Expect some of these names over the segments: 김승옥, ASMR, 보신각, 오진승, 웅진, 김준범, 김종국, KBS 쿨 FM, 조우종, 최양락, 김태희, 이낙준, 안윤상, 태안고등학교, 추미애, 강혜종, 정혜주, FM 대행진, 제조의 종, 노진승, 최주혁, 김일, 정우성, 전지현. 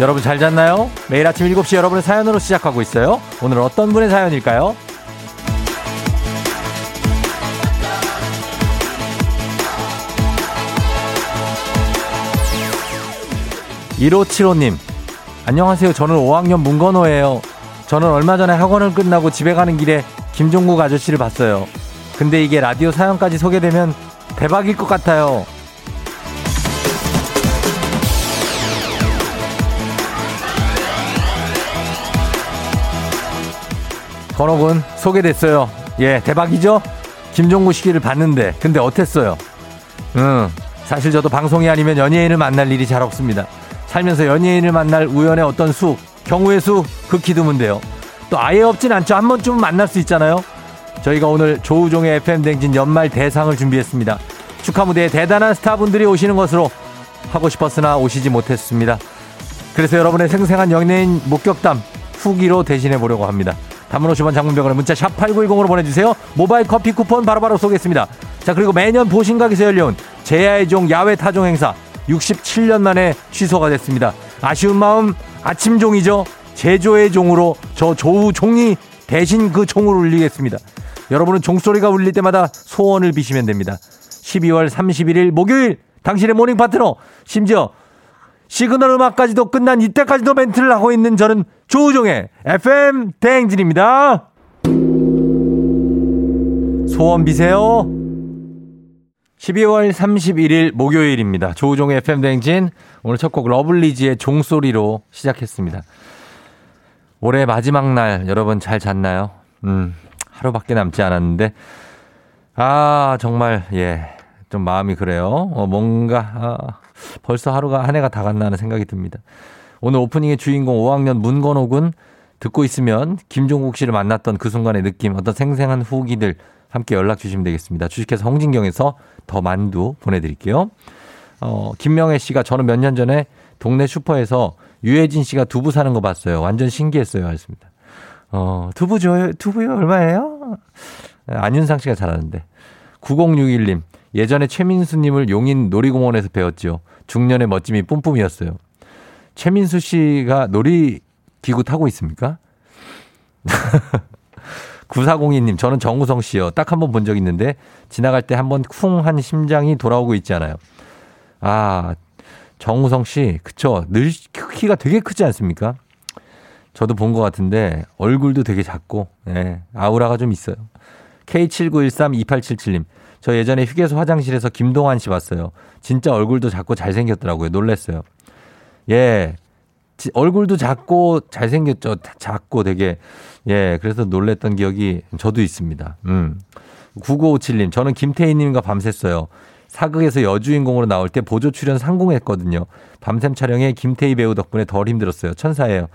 여러분 잘 잤나요? 매일 아침 7시 여러분의 사연으로 시작하고 있어요. 오늘은 어떤 분의 사연일까요? 1575님, 안녕하세요. 저는 5학년 문건호예요. 저는 얼마 전에 학원을 끝나고 집에 가는 길에 김종국 아저씨를 봤어요. 근데 이게 라디오 사연까지 소개되면 대박일 것 같아요. 권옥은 소개됐어요. 예, 대박이죠? 김종국 시기를 봤는데 근데 어땠어요? 사실 저도 방송이 아니면 연예인을 만날 일이 잘 없습니다. 살면서 연예인을 만날 우연의 어떤 수, 경우의 수 극히 드문데요. 또 아예 없진 않죠. 한 번쯤은 만날 수 있잖아요. 저희가 오늘 조우종의 FM 대행진 연말 대상을 준비했습니다. 축하 무대에 대단한 스타분들이 오시는 것으로 하고 싶었으나 오시지 못했습니다. 그래서 여러분의 생생한 연예인 목격담 후기로 대신해 보려고 합니다. 단문 50원 장문병원에 문자 샵 8910으로 보내주세요. 모바일 커피 쿠폰 바로바로 쏘겠습니다. 자, 그리고 매년 보신각에서 열려온 제야의 종 야외 타종 행사 67년 만에 취소가 됐습니다. 아쉬운 마음 아침종이죠. 제조의 종으로 저 조우종이 대신 그 종을 울리겠습니다. 여러분은 종소리가 울릴 때마다 소원을 비시면 됩니다. 12월 31일 목요일 당신의 모닝 파트너, 심지어 시그널 음악까지도 끝난 이때까지도 멘트를 하고 있는 저는 조우종의 FM 대행진입니다. 소원 비세요. 12월 31일 목요일입니다. 조우종의 FM 대행진, 오늘 첫 곡 러블리즈의 종소리로 시작했습니다. 올해 마지막 날 여러분 잘 잤나요? 하루밖에 남지 않았는데 정말 좀 마음이 그래요. 벌써 하루가 한 해가 다 갔나 하는 생각이 듭니다. 오늘 오프닝의 주인공 5학년 문건호 군, 듣고 있으면 김종국 씨를 만났던 그 순간의 느낌, 어떤 생생한 후기들 함께 연락 주시면 되겠습니다. 주식회사 홍진경에서 더 만두 보내드릴게요. 김명혜 씨가, 저는 몇 년 전에 동네 슈퍼에서 유혜진 씨가 두부 사는 거 봤어요. 완전 신기했어요. 하셨습니다. 두부요? 얼마예요? 안윤상 씨가 잘하는데. 9061님, 예전에 최민수님을 용인 놀이공원에서 배웠죠. 중년의 멋짐이 뿜뿜이었어요. 최민수 씨가 놀이기구 타고 있습니까? 9402님, 저는 정우성 씨요. 딱 한 번 본 적 있는데 지나갈 때 한 번 쿵 한 심장이 돌아오고 있지 않아요? 정우성 씨, 그쵸? 늘 키가 되게 크지 않습니까? 저도 본 것 같은데 얼굴도 되게 작고, 아우라가 좀 있어요. K79132877님, 저 예전에 휴게소 화장실에서 김동한 씨 봤어요. 진짜 얼굴도 작고 잘생겼더라고요. 놀랐어요. 얼굴도 작고 잘생겼죠. 작고 되게. 그래서 놀랬던 기억이 저도 있습니다. 9957님, 저는 김태희님과 밤샜어요. 사극에서 여주인공으로 나올 때 보조 출연 상공했거든요. 밤샘 촬영에 김태희 배우 덕분에 덜 힘들었어요. 천사예요.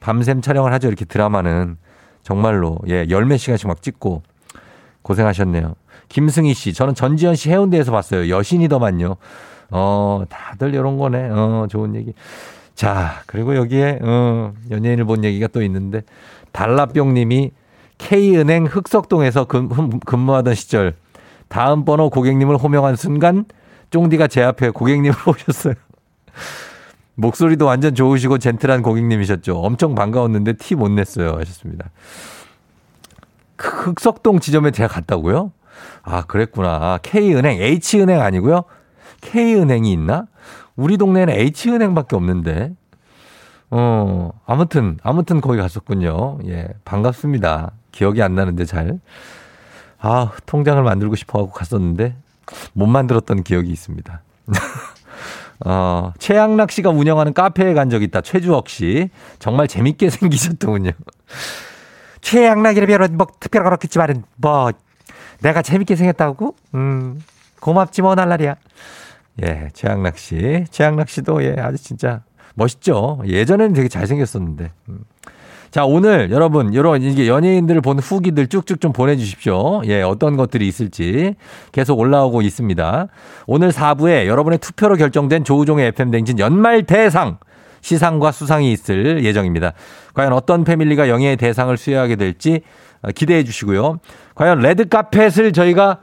밤샘 촬영을 하죠. 이렇게 드라마는. 정말로. 열몇 시간씩 막 찍고. 고생하셨네요. 김승희 씨, 저는 전지현 씨 해운대에서 봤어요. 여신이더만요. 다들 이런 거네. 좋은 얘기. 자, 그리고 여기에, 연예인을 본 얘기가 또 있는데, 달라뿅 님이 K은행 흑석동에서 근무하던 시절, 다음 번호 고객님을 호명한 순간, 쫑디가 제 앞에 고객님을 오셨어요. 목소리도 완전 좋으시고 젠틀한 고객님이셨죠. 엄청 반가웠는데 티 못 냈어요. 하셨습니다. 흑석동 지점에 제가 갔다고요? 그랬구나. K은행, H은행 아니고요? K은행이 있나? 우리 동네에는 H은행밖에 없는데. 아무튼 거기 갔었군요. 반갑습니다. 기억이 안 나는데 잘. 통장을 만들고 싶어하고 갔었는데 못 만들었던 기억이 있습니다. 최양락 씨가 운영하는 카페에 간 적이 있다. 최주혁 씨. 정말 재밌게 생기셨더군요. 최양락이라 별로 특별하게 그렇겠지 말은 내가 재밌게 생겼다고? 고맙지 뭐 날라리야. 최양락 씨. 최양락 씨도 아주 진짜 멋있죠. 예전에는 되게 잘생겼었는데. 자, 오늘 여러분, 이게 연예인들을 본 후기들 쭉쭉 좀 보내주십시오. 어떤 것들이 있을지 계속 올라오고 있습니다. 오늘 4부에 여러분의 투표로 결정된 조우종의 FM댕진 연말 대상 시상과 수상이 있을 예정입니다. 과연 어떤 패밀리가 영예의 대상을 수여하게 될지 기대해 주시고요. 과연 레드카펫을 저희가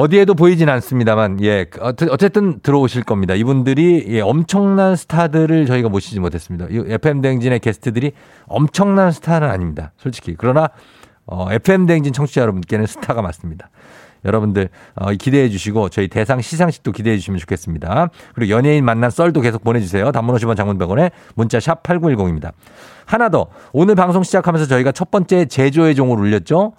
어디에도 보이진 않습니다만, 예, 어쨌든 들어오실 겁니다. 이분들이, 예, 엄청난 스타들을 저희가 모시지 못했습니다. 이 FM 대행진의 게스트들이 엄청난 스타는 아닙니다. 솔직히. 그러나, FM 대행진 청취자 여러분께는 스타가 맞습니다. 여러분들, 기대해 주시고, 저희 대상 시상식도 기대해 주시면 좋겠습니다. 그리고 연예인 만난 썰도 계속 보내주세요. 단문 50원 장문병원에 문자 샵 8910입니다. 하나 더. 오늘 방송 시작하면서 저희가 첫 번째 제조의 종을 울렸죠?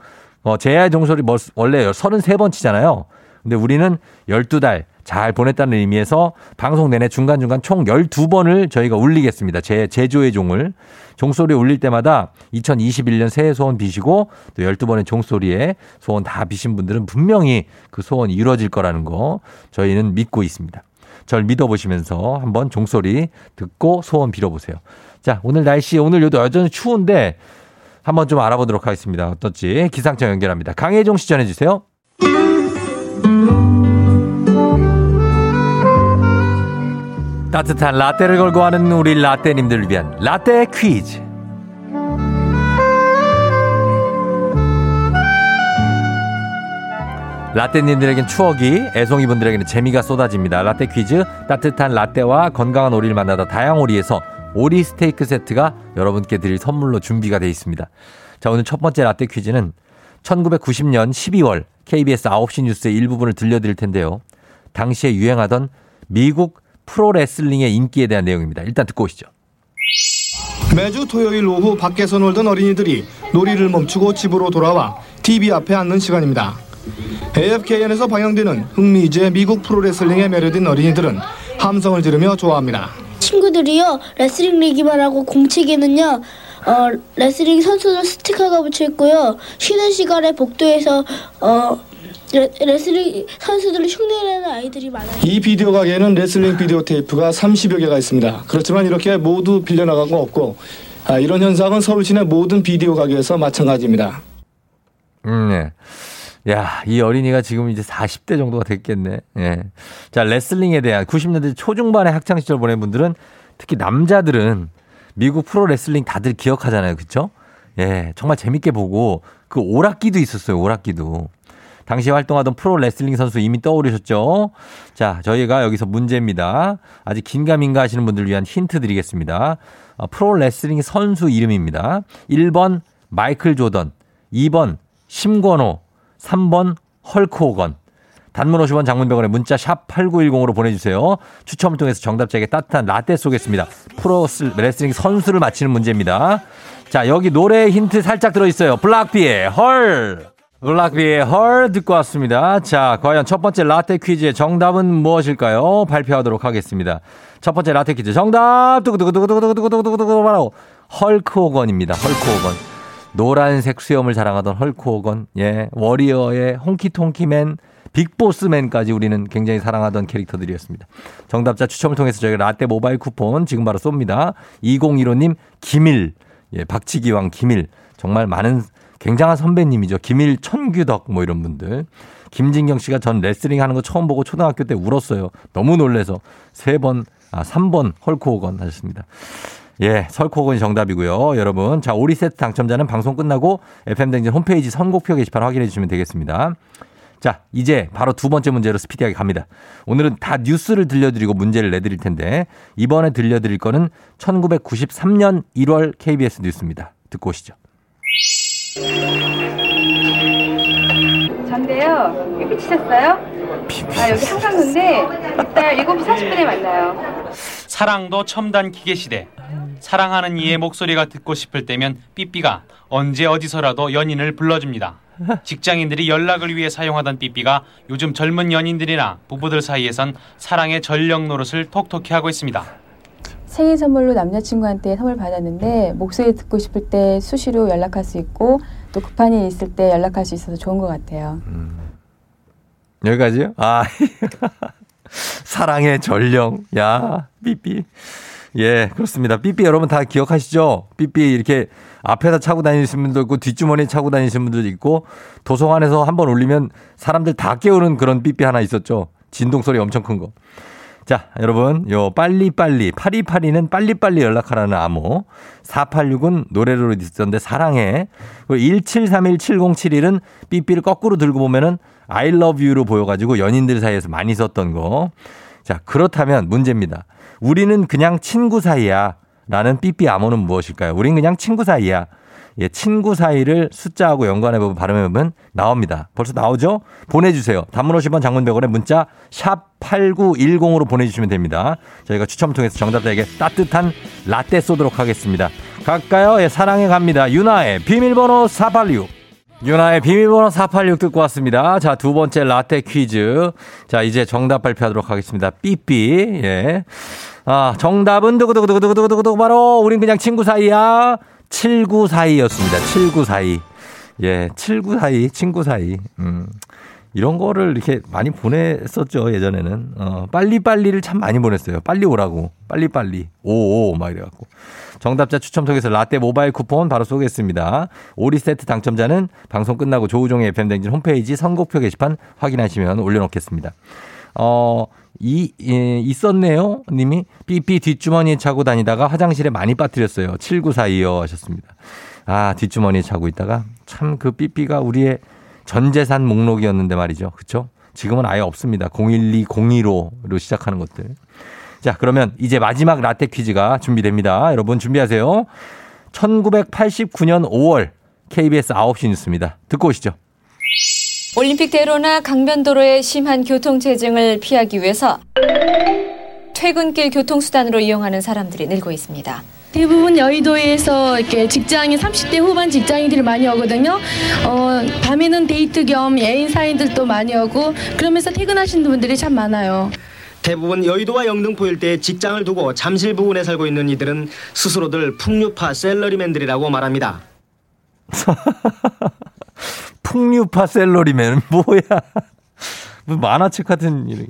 제야의 종 소리 원래 33번 치잖아요. 근데 우리는 12달 잘 보냈다는 의미에서 방송 내내 중간중간 총 12번을 저희가 울리겠습니다. 제조의 종을. 종소리 울릴 때마다 2021년 새해 소원 비시고 또 12번의 종소리에 소원 다 비신 분들은 분명히 그 소원이 이루어질 거라는 거 저희는 믿고 있습니다. 절 믿어보시면서 한번 종소리 듣고 소원 빌어보세요. 자, 오늘 날씨, 오늘 여전히 추운데 한번 좀 알아보도록 하겠습니다. 어떨지 기상청 연결합니다. 강혜종 씨 전해주세요. 따뜻한 라떼를 걸고 하는 우리 라떼님들을 위한 라떼 퀴즈. 라떼님들에겐 추억이, 애송이분들에게는 재미가 쏟아집니다. 라떼 퀴즈. 따뜻한 라떼와 건강한 오리를 만나다 다양오리에서 오리 스테이크 세트가 여러분께 드릴 선물로 준비가 되어 있습니다. 자, 오늘 첫 번째 라떼 퀴즈는 1990년 12월 KBS 9시 뉴스의 일부분을 들려드릴 텐데요. 당시에 유행하던 미국 프로레슬링의 인기에 대한 내용입니다. 일단 듣고 오시죠. 매주 토요일 오후 밖에서 놀던 어린이들이 놀이를 멈추고 집으로 돌아와 TV 앞에 앉는 시간입니다. AFKN에서 방영되는 흥미이지의 미국 프로레슬링에 매료된 어린이들은 함성을 지르며 좋아합니다. 친구들이요, 레슬링 리기만 하고 공치기는요, 레슬링 선수들 스티커가 붙여있고요, 쉬는 시간에 복도에서 레슬링 선수들을 흉내내는 아이들이 많아요. 이 비디오 가게에는 레슬링 비디오 테이프가 30여 개가 있습니다. 그렇지만 이렇게 모두 빌려나간 건 없고, 이런 현상은 서울시내 모든 비디오 가게에서 마찬가지입니다. 네. 야, 이 어린이가 지금 이제 40대 정도가 됐겠네. 예. 자, 레슬링에 대한 90년대 초중반의 학창시절 보낸 분들은, 특히 남자들은 미국 프로레슬링 다들 기억하잖아요. 그렇죠? 예, 정말 재밌게 보고 그 오락기도 있었어요. 오락기도. 당시 활동하던 프로레슬링 선수 이미 떠오르셨죠? 자, 저희가 여기서 문제입니다. 아직 긴가민가 하시는 분들을 위한 힌트 드리겠습니다. 프로레슬링 선수 이름입니다. 1번 마이클 조던, 2번 심권호, 3번 헐크호건. 단문 50원 장문병원에 문자 샵 8910으로 보내주세요. 추첨을 통해서 정답자에게 따뜻한 라떼 쏘겠습니다. 프로레슬링 선수를 맞히는 문제입니다. 자, 여기 노래 힌트 살짝 들어있어요. 블락비의 헐. 블락비의 헐 듣고 왔습니다. 자, 과연 첫 번째 라떼 퀴즈의 정답은 무엇일까요? 발표하도록 하겠습니다. 첫 번째 라떼 퀴즈 정답. 두구두구두구두구두구두구두구두구 헐크호건입니다. 헐크호건. 노란색 수염을 자랑하던 헐크호건, 예, 워리어의 홍키통키맨, 빅보스맨까지 우리는 굉장히 사랑하던 캐릭터들이었습니다. 정답자 추첨을 통해서 저희가 라떼 모바일 쿠폰 지금 바로 쏩니다. 2015님 김일, 예, 박치기왕 김일, 정말 많은 굉장한 선배님이죠. 김일, 천규덕 뭐 이런 분들. 김진경 씨가 전 레슬링 하는 거 처음 보고 초등학교 때 울었어요. 너무 놀래서 3번 헐크호건 하셨습니다. 예, 설코곤이 정답이고요. 여러분, 자, 오리 세트 당첨자는 방송 끝나고 FM댕진 홈페이지 선곡표 게시판 확인해 주시면 되겠습니다. 자, 이제 바로 두 번째 문제로 스피디하게 갑니다. 오늘은 다 뉴스를 들려드리고 문제를 내드릴 텐데, 이번에 들려드릴 거는 1993년 1월 KBS 뉴스입니다. 듣고 오시죠. 전데요. 삐삐 치셨어요? 여기 한강군데 이따 7시 40분에 만나요. 사랑도 첨단 기계시대. 사랑하는 이의 목소리가 듣고 싶을 때면 삐삐가 언제 어디서라도 연인을 불러줍니다. 직장인들이 연락을 위해 사용하던 삐삐가 요즘 젊은 연인들이나 부부들 사이에선 사랑의 전력 노릇을 톡톡히 하고 있습니다. 생일 선물로 남자친구한테 선물 받았는데 목소리 듣고 싶을 때 수시로 연락할 수 있고 또 급한 일 있을 때 연락할 수 있어서 좋은 것 같아요. 여기까지요? 아, 사랑의 전력. 야, 삐삐. 예, 그렇습니다. 삐삐 여러분 다 기억하시죠? 삐삐 이렇게 앞에다 차고 다니시는 분도 있고 뒷주머니에 차고 다니시는 분도 있고 도서관에서 한번 울리면 사람들 다 깨우는 그런 삐삐 하나 있었죠. 진동 소리 엄청 큰 거. 자, 여러분, 요 빨리빨리, 8282는 빨리빨리 연락하라는 암호, 486은 노래로 있었는데 사랑해, 17317071은 삐삐를 거꾸로 들고 보면은 I love you로 보여가지고 연인들 사이에서 많이 썼던 거. 자, 그렇다면 문제입니다. 우리는 그냥 친구 사이야 라는 삐삐 암호는 무엇일까요? 우린 그냥 친구 사이야. 예, 친구 사이를 숫자하고 연관해보면 발음해보면 나옵니다. 벌써 나오죠? 보내주세요. 단문 50원, 장문 100원에 문자 샵 8910으로 보내주시면 됩니다. 저희가 추첨을 통해서 정답자에게 따뜻한 라떼 쏘도록 하겠습니다. 갈까요? 예, 사랑해 갑니다. 유나의 비밀번호 486. 유나의 비밀번호 486 듣고 왔습니다. 자, 두 번째 라떼 퀴즈. 자, 이제 정답 발표하도록 하겠습니다. 삐삐. 예. 아, 정답은 두구두구두구두구두구 바로 우린 그냥 친구 사이야. 7942였습니다. 7942. 예, 7942, 친구 사이. 이런 거를 이렇게 많이 보냈었죠, 예전에는. 빨리빨리를 참 많이 보냈어요. 빨리 오라고. 빨리빨리. 오오, 막 이래갖고. 정답자 추첨 통해서 라떼 모바일 쿠폰 바로 쏘겠습니다. 오리 세트 당첨자는 방송 끝나고 조우종의 FM 대행진 홈페이지 선곡표 게시판 확인하시면 올려놓겠습니다. 있었네요. 님이 삐삐 뒷주머니에 차고 다니다가 화장실에 많이 빠뜨렸어요. 7942요 하셨습니다. 아, 뒷주머니에 차고 있다가 참 그 삐삐가 우리의 전재산 목록이었는데 말이죠. 그렇죠? 지금은 아예 없습니다. 012, 015로 시작하는 것들. 자, 그러면 이제 마지막 라떼 퀴즈가 준비됩니다. 여러분 준비하세요. 1989년 5월 KBS 9시 뉴스입니다. 듣고 오시죠. 올림픽대로나 강변도로의 심한 교통체증을 피하기 위해서 퇴근길 교통수단으로 이용하는 사람들이 늘고 있습니다. 대부분 여의도에서 이렇게 직장인 30대 후반 직장인들이 많이 오거든요. 밤에는 데이트 겸 애인 사인들도 많이 오고 그러면서 퇴근하시는 분들이 참 많아요. 대부분 여의도와 영등포 일대에 직장을 두고 잠실 부근에 살고 있는 이들은 스스로들 풍류파 셀러리맨들이라고 말합니다. 풍류파 셀러리맨 뭐야? 만화책 같은 이름.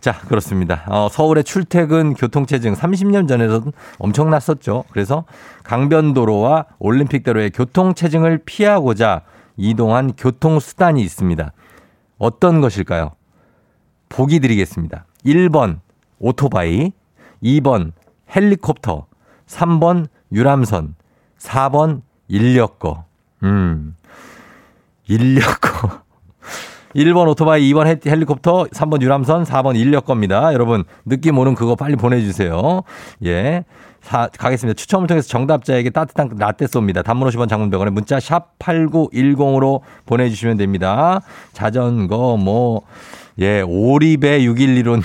자, 그렇습니다. 서울의 출퇴근 교통체증 30년 전에도 엄청났었죠. 그래서 강변도로와 올림픽대로의 교통체증을 피하고자 이동한 교통수단이 있습니다. 어떤 것일까요? 보기 드리겠습니다. 1번 오토바이, 2번 헬리콥터, 3번 유람선, 4번 인력거. 인력거. 1번 오토바이, 2번 헬리콥터, 3번 유람선, 4번 인력거입니다. 여러분 느낌 오는 그거 빨리 보내주세요. 예, 가겠습니다. 추첨을 통해서 정답자에게 따뜻한 라떼 쏩니다. 단문 50원, 장문 100원에 문자 샵 8910으로 보내주시면 됩니다. 자전거 뭐 예, 오리배 612로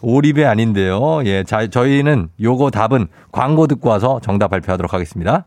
오리배 아닌데요. 예, 자, 저희는 요거 답은 광고 듣고 와서 정답 발표하도록 하겠습니다.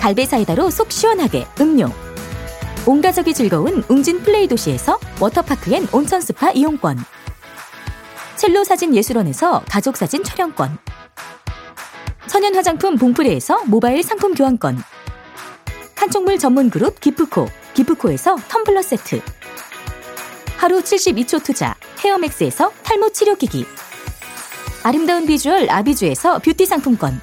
갈베사이다로 속 시원하게 음료, 온가족이 즐거운 웅진 플레이 도시에서 워터파크 앤 온천스파 이용권, 첼로 사진 예술원에서 가족사진 촬영권, 천연화장품 봉프레에서 모바일 상품 교환권, 한총물 전문그룹 기프코에서 텀블러 세트, 하루 72초 투자 헤어맥스에서 탈모 치료기기, 아름다운 비주얼 아비주에서 뷰티 상품권,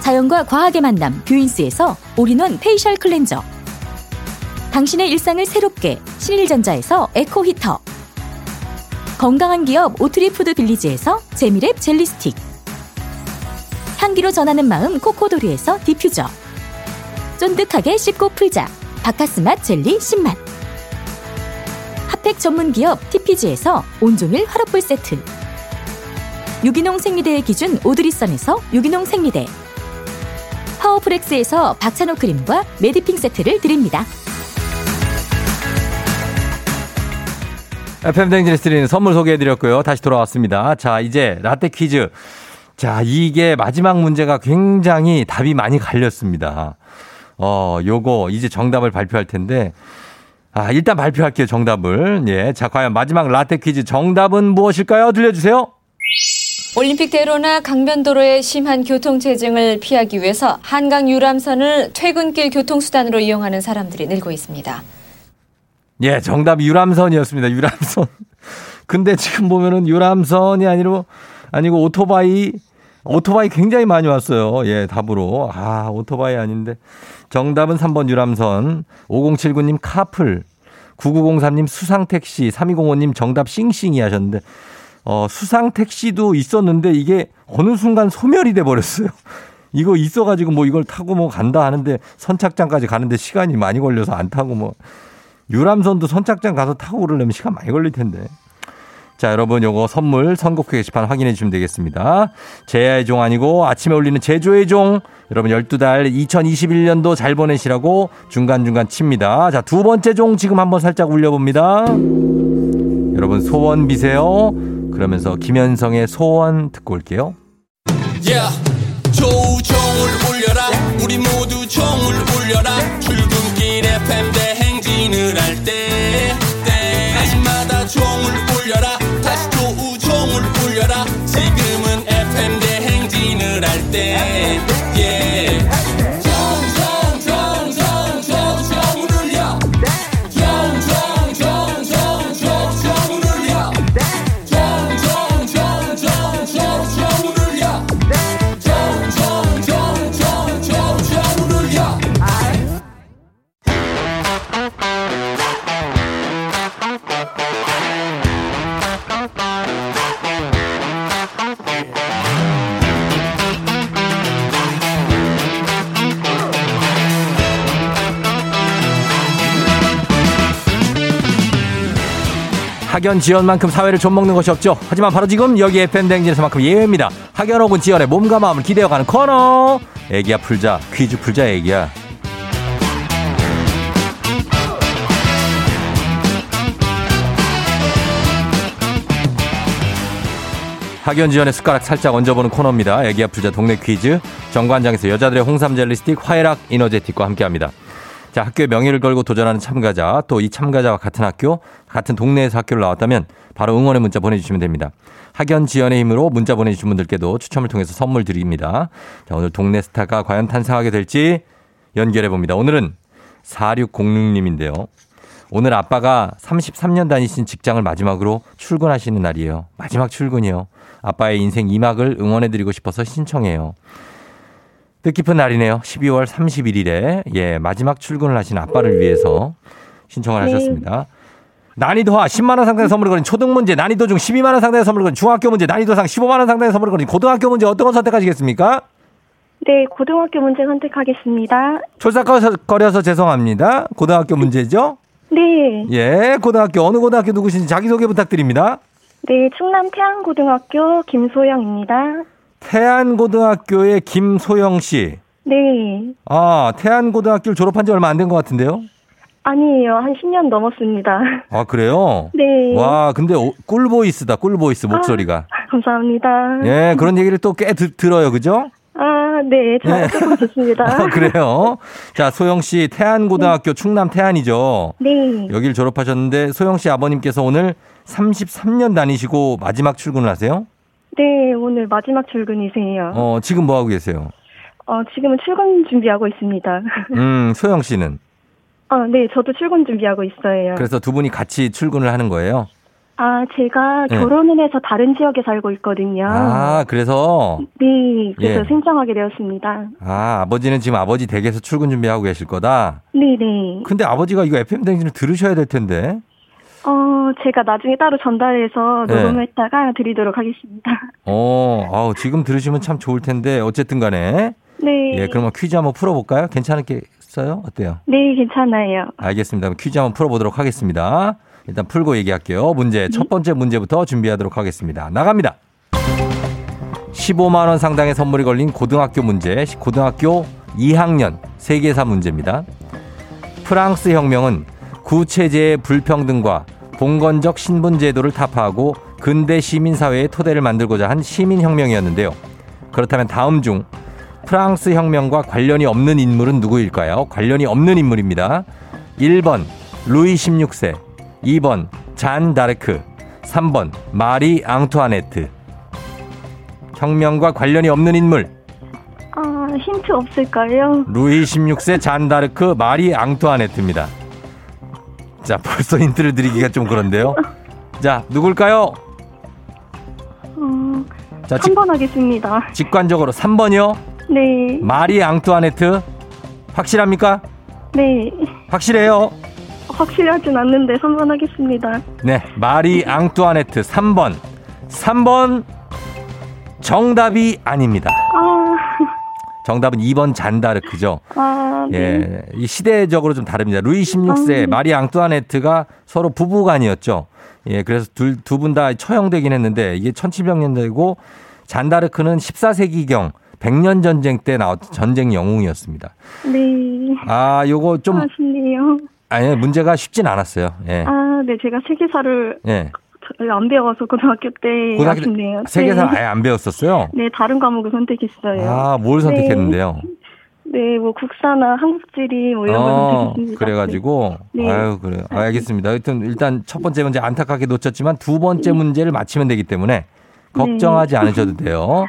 자연과 과학의 만남 뷰인스에서 올인원 페이셜 클렌저, 당신의 일상을 새롭게 신일전자에서 에코 히터, 건강한 기업 오트리푸드 빌리지에서 재미랩 젤리 스틱, 향기로 전하는 마음 코코도리에서 디퓨저, 쫀득하게 씹고 풀자 바카스맛 젤리 10만, 핫팩 전문기업 TPG에서 온종일 화롯불 세트, 유기농 생리대의 기준 오드리선에서 유기농 생리대, 파워프렉스에서 박찬호 크림과 메디핑 세트를 드립니다. FM 대행진에서 드리는 선물 소개해드렸고요. 다시 돌아왔습니다. 자, 이제 라떼 퀴즈. 자, 이게 마지막 문제가 굉장히 답이 많이 갈렸습니다. 요거 이제 정답을 발표할 텐데, 일단 발표할게요. 정답을. 예. 자, 과연 마지막 라떼 퀴즈 정답은 무엇일까요? 들려주세요. 올림픽 대로나 강변도로의 심한 교통체증을 피하기 위해서 한강 유람선을 퇴근길 교통수단으로 이용하는 사람들이 늘고 있습니다. 예, 정답이 유람선이었습니다. 유람선. 근데 지금 보면은 유람선이 아니고 오토바이 굉장히 많이 왔어요. 예, 답으로. 오토바이 아닌데. 정답은 3번 유람선. 5079님 카풀. 9903님 수상택시. 3205님 정답 싱싱이 하셨는데. 수상택시도 있었는데 이게 어느 순간 소멸이 돼버렸어요. 이거 있어가지고 뭐 이걸 타고 뭐 간다 하는데 선착장까지 가는데 시간이 많이 걸려서 안 타고 뭐. 유람선도 선착장 가서 타고 오르려면 시간 많이 걸릴 텐데. 자, 여러분 요거 선물 선곡표 게시판 확인해 주시면 되겠습니다. 제야의 종 아니고 아침에 울리는 제조의 종. 여러분 12달 2021년도 잘 보내시라고 중간중간 칩니다. 자, 두 번째 종 지금 한번 살짝 울려봅니다. 여러분 소원 비세요. 그러면서 김현성의 소원 듣고 올게요. Yeah, 조종을 울려라. 우리 모두 종을 울려라. 출근길 FM 대행진을 할 때 때마다 종을 울려라. 다시 조종을 울려라. 지금은 FM 대행진을 할 때 yeah. 학연, 지연만큼 사회를 좀먹는 것이 없죠. 하지만 바로 지금 여기 FM 대행진에서만큼 예외입니다. 학연 혹은 지연의 몸과 마음을 기대어가는 코너. 애기야 풀자. 퀴즈 풀자 애기야. 학연, 지연의 숟가락 살짝 얹어보는 코너입니다. 애기야 풀자 동네 퀴즈. 정관장에서 여자들의 홍삼 젤리스틱 화해락 이너제틱과 함께합니다. 자, 학교의 명예를 걸고 도전하는 참가자, 또 이 참가자와 같은 학교, 같은 동네에서 학교를 나왔다면 바로 응원의 문자 보내주시면 됩니다. 학연 지연의 힘으로 문자 보내주신 분들께도 추첨을 통해서 선물 드립니다. 자, 오늘 동네 스타가 과연 탄생하게 될지 연결해봅니다. 오늘은 4606님인데요. 오늘 아빠가 33년 다니신 직장을 마지막으로 출근하시는 날이에요. 마지막 출근이요. 아빠의 인생 2막을 응원해드리고 싶어서 신청해요. 뜻깊은 날이네요. 12월 31일에 예, 마지막 출근을 하신 아빠를 위해서 신청을 하셨습니다. 난이도 하 10만 원 상당의 선물을 거린 초등 문제, 난이도 중 12만 원 상당의 선물을 거린 중학교 문제, 난이도 상 15만 원 상당의 선물을 거린 고등학교 문제, 어떤 걸 선택하시겠습니까? 네, 고등학교 문제 선택하겠습니다. 촐싹거려서 죄송합니다. 고등학교 문제죠? 네. 예, 고등학교 어느 고등학교 누구신지 자기소개 부탁드립니다. 네, 충남 태안고등학교 김소영입니다. 태안고등학교의 김소영 씨. 네. 아, 태안고등학교를 졸업한 지 얼마 안 된 것 같은데요? 아니에요. 한 10년 넘었습니다. 아, 그래요? 네. 와, 근데 꿀보이스다. 꿀보이스 목소리가. 아, 감사합니다. 예, 그런 얘기를 또 꽤 들어요. 그죠? 아, 네. 잘 듣고 좋습니다. 아, 그래요? 자, 소영 씨 태안고등학교 네. 충남 태안이죠? 네. 여기를 졸업하셨는데 소영 씨 아버님께서 오늘 33년 다니시고 마지막 출근을 하세요? 네, 오늘 마지막 출근이세요. 지금 뭐 하고 계세요? 지금은 출근 준비하고 있습니다. 소영 씨는? 네, 저도 출근 준비하고 있어요. 그래서 두 분이 같이 출근을 하는 거예요? 아, 제가 결혼을 해서 다른 지역에 살고 있거든요. 아, 그래서? 네, 그래서 신청하게 되었습니다. 아, 아버지는 지금 아버지 댁에서 출근 준비하고 계실 거다? 네네. 근데 아버지가 이거 FM 대행진을 들으셔야 될 텐데. 제가 나중에 따로 전달해서 녹음했다가 드리도록 하겠습니다. 지금 들으시면 참 좋을 텐데, 어쨌든 간에. 네. 예, 그러면 퀴즈 한번 풀어볼까요? 괜찮겠어요? 어때요? 네, 괜찮아요. 알겠습니다. 그럼 퀴즈 한번 풀어보도록 하겠습니다. 일단 풀고 얘기할게요. 문제 첫 번째 문제부터 준비하도록 하겠습니다. 나갑니다. 15만 원 상당의 선물이 걸린 고등학교 문제, 고등학교 2학년 세계사 문제입니다. 프랑스 혁명은 구체제의 불평등과 봉건적 신분제도를 타파하고 근대 시민사회의 토대를 만들고자 한 시민혁명이었는데요. 그렇다면 다음 중 프랑스 혁명과 관련이 없는 인물은 누구일까요? 관련이 없는 인물입니다. 1번 루이 16세, 2번 잔 다르크, 3번 마리 앙투아네트. 혁명과 관련이 없는 인물. 아, 힌트 없을까요? 루이 16세, 잔 다르크, 마리 앙투아네트입니다. 자, 벌써 힌트를 드리기가 좀 그런데요. 자, 누굴까요? 자, 3번 하겠습니다. 직관적으로 3번이요? 네. 마리 앙투아네트. 확실합니까? 네. 확실해요? 확실하진 않는데 3번 하겠습니다. 네, 마리 앙투아네트 3번. 3번 정답이 아닙니다. 아... 정답은 2번 잔다르크죠. 아, 네. 예, 시대적으로 좀 다릅니다. 루이 16세, 마리 앙투아네트가 서로 부부간이었죠. 예, 그래서 두 분 다 처형되긴 했는데 이게 1700년대고 잔다르크는 14세기경 100년 전쟁 때 나왔던 전쟁 영웅이었습니다. 네. 아, 요거 좀 아쉽네요. 아니, 문제가 쉽진 않았어요. 예. 아, 네, 제가 세계사를 안 배워서 고등학교 때 아쉽네요. 세계사 아예 안 배웠었어요? 네, 다른 과목을 선택했어요. 아, 뭘 선택했는데요? 네, 뭐 국사나 한국지리 뭐 이런 걸 선택했습니다. 그래가지고, 네. 아유, 그래요. 아, 알겠습니다. 하여튼 일단 첫 번째 문제 안타깝게 놓쳤지만 두 번째 문제를 맞히면 되기 때문에 걱정하지 않으셔도 돼요.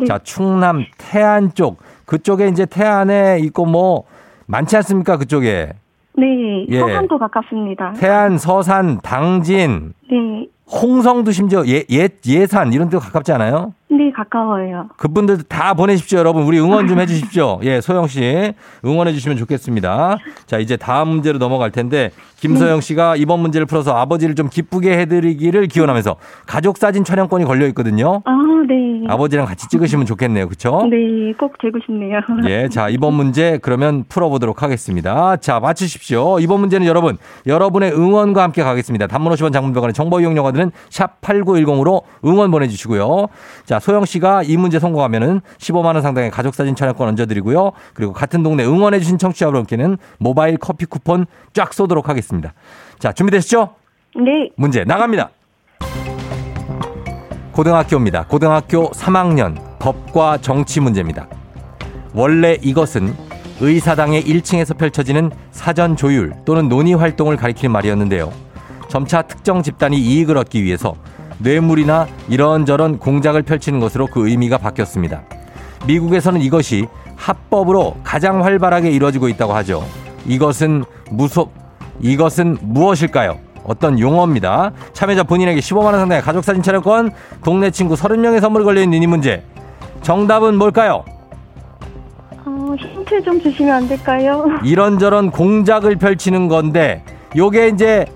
네. 자, 충남 태안 쪽, 그쪽에 이제 태안에 있고 뭐 많지 않습니까? 그쪽에. 네, 예. 서산도 가깝습니다. 태안, 서산, 당진, 네. 홍성도 심지어 예산 이런 데도 가깝지 않아요? 네, 가까워요. 그분들도 다 보내십시오, 여러분. 우리 응원 좀 해주십시오. 예, 소영 씨 응원해 주시면 좋겠습니다. 자, 이제 다음 문제로 넘어갈 텐데 김소영 씨가 이번 문제를 풀어서 아버지를 좀 기쁘게 해드리기를 기원하면서 가족 사진 촬영권이 걸려 있거든요. 아, 네. 아버지랑 같이 찍으시면 좋겠네요, 그렇죠? 네, 꼭 되고 싶네요. 예, 자, 이번 문제 그러면 풀어보도록 하겠습니다. 자, 맞추십시오. 이번 문제는 여러분의 응원과 함께 가겠습니다. 단문 50원, 장문 100원의 정보 이용료가 드는 샵 8910으로 응원 보내주시고요. 자, 소영 씨가 이 문제 성공하면은 15만 원 상당의 가족 사진 촬영권 얹어드리고요. 그리고 같은 동네 응원해 주신 청취자 여러분께는 모바일 커피 쿠폰 쫙 쏘도록 하겠습니다. 자, 준비되시죠? 네. 문제 나갑니다. 고등학교입니다. 고등학교 3학년 법과 정치 문제입니다. 원래 이것은 의사당의 1층에서 펼쳐지는 사전 조율 또는 논의 활동을 가리키는 말이었는데요. 점차 특정 집단이 이익을 얻기 위해서 뇌물이나 이런저런 공작을 펼치는 것으로 그 의미가 바뀌었습니다. 미국에서는 이것이 합법으로 가장 활발하게 이루어지고 있다고 하죠. 이것은 무엇일까요? 어떤 용어입니다. 참여자 본인에게 15만 원 상당의 가족사진 촬영권, 동네 친구 30명의 선물이 걸려있는 이 문제. 정답은 뭘까요? 힌트 좀 주시면 안 될까요? 이런저런 공작을 펼치는 건데 요게 이제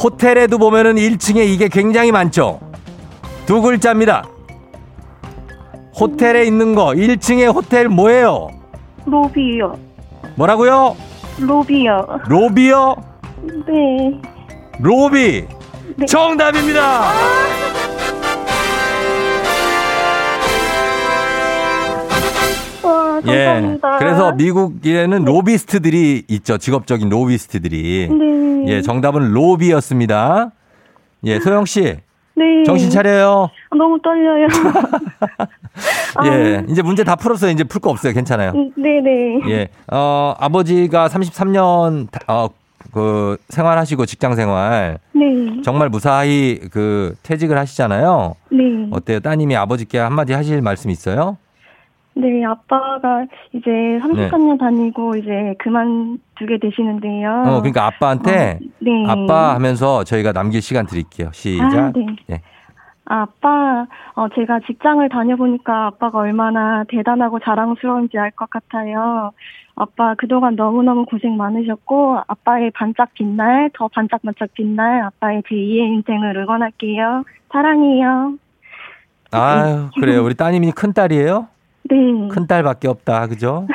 호텔에도 보면은 1층에 이게 굉장히 많죠. 두 글자입니다. 호텔에 있는 거 1층에 호텔 뭐예요? 로비요. 뭐라고요? 로비요. 로비요? 네. 로비. 네. 정답입니다. 와, 감사합니다. 예, 그래서 미국에는 로비스트들이 있죠. 직업적인 로비스트들이. 네. 예, 정답은 로비였습니다. 예, 소영 씨. 네. 정신 차려요. 너무 떨려요. 예, 이제 문제 다 풀었어요. 이제 풀 거 없어요. 괜찮아요. 네네. 예, 아버지가 33년 생활하시고 직장 생활. 네. 정말 무사히 퇴직을 하시잖아요. 네. 어때요? 따님이 아버지께 한마디 하실 말씀 있어요? 네, 아빠가 이제 33년 네. 다니고 이제 그만두게 되시는데요. 그러니까 아빠한테 네. 아빠 하면서 저희가 남길 시간 드릴게요. 시작. 네. 네. 아빠, 제가 직장을 다녀보니까 아빠가 얼마나 대단하고 자랑스러운지 알 것 같아요. 아빠 그동안 너무너무 고생 많으셨고 아빠의 반짝 빛날, 더 반짝반짝 빛날 아빠의 제2의 인생을 응원할게요. 사랑해요. 아유, 그래요. 우리 따님이 큰딸이에요? 네. 큰딸밖에 없다. 그죠?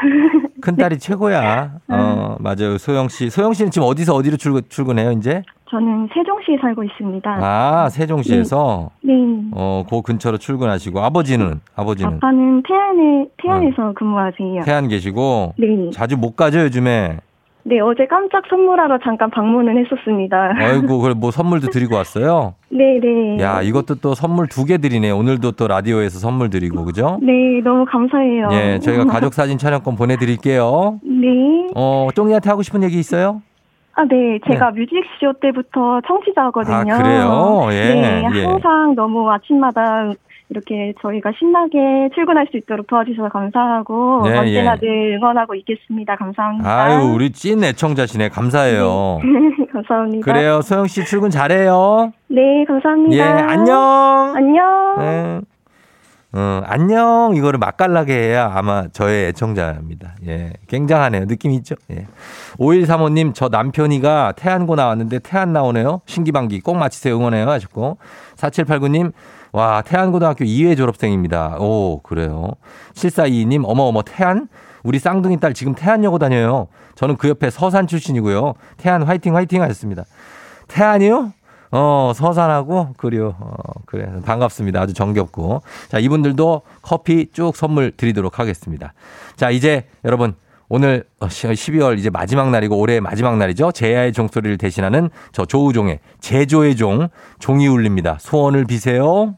큰딸이 네. 최고야. 맞아요. 소영씨. 소영씨는 지금 어디서 어디로 출근해요, 이제? 저는 세종시에 살고 있습니다. 아, 세종시에서? 네. 네. 그 근처로 출근하시고. 아버지는? 아빠는 태안에서 근무하세요. 태안 계시고? 네. 자주 못 가죠, 요즘에? 네, 어제 깜짝 선물하러 잠깐 방문을 했었습니다. 아이고, 그래, 뭐 선물도 드리고 왔어요? 네네. 야, 이것도 또 선물 2개 드리네. 오늘도 또 라디오에서 선물 드리고, 그죠? 네, 너무 감사해요. 예, 저희가 가족사진 촬영권 보내드릴게요. 네. 쫑이한테 하고 싶은 얘기 있어요? 아, 네. 제가 네. 뮤직쇼 때부터 청취자거든요. 아, 그래요? 예. 네, 항상 예. 너무 아침마다 이렇게 저희가 신나게 출근할 수 있도록 도와주셔서 감사하고 네, 언제나 늘 응원하고 있겠습니다. 감사합니다. 아유, 우리 찐 애청자시네. 감사해요. 네. 감사합니다. 그래요. 소영 씨 출근 잘해요. 네, 감사합니다. 예, 안녕. 안녕. 네. 안녕 이거를 맛깔나게 해야 아마 저의 애청자입니다. 예, 굉장하네요. 느낌 있죠? 예. 5135님, 저 남편이가 태안고 나왔는데 태안 나오네요. 신기방기 꼭 마치세요. 응원해요 하셨고. 4789님, 와, 태안고등학교 2회 졸업생입니다. 오, 그래요. 7422님, 어머어머 태안? 우리 쌍둥이 딸 지금 태안여고 다녀요. 저는 그 옆에 서산 출신이고요. 태안 화이팅 화이팅 하셨습니다. 태안이요? 서산하고, 그래요. 그래. 반갑습니다. 아주 정겹고. 자, 이분들도 커피 쭉 선물 드리도록 하겠습니다. 자, 이제 여러분, 오늘 12월 이제 마지막 날이고 올해의 마지막 날이죠. 제야의 종 소리를 대신하는 저 조우종의 제조의 종, 종이 울립니다. 소원을 비세요.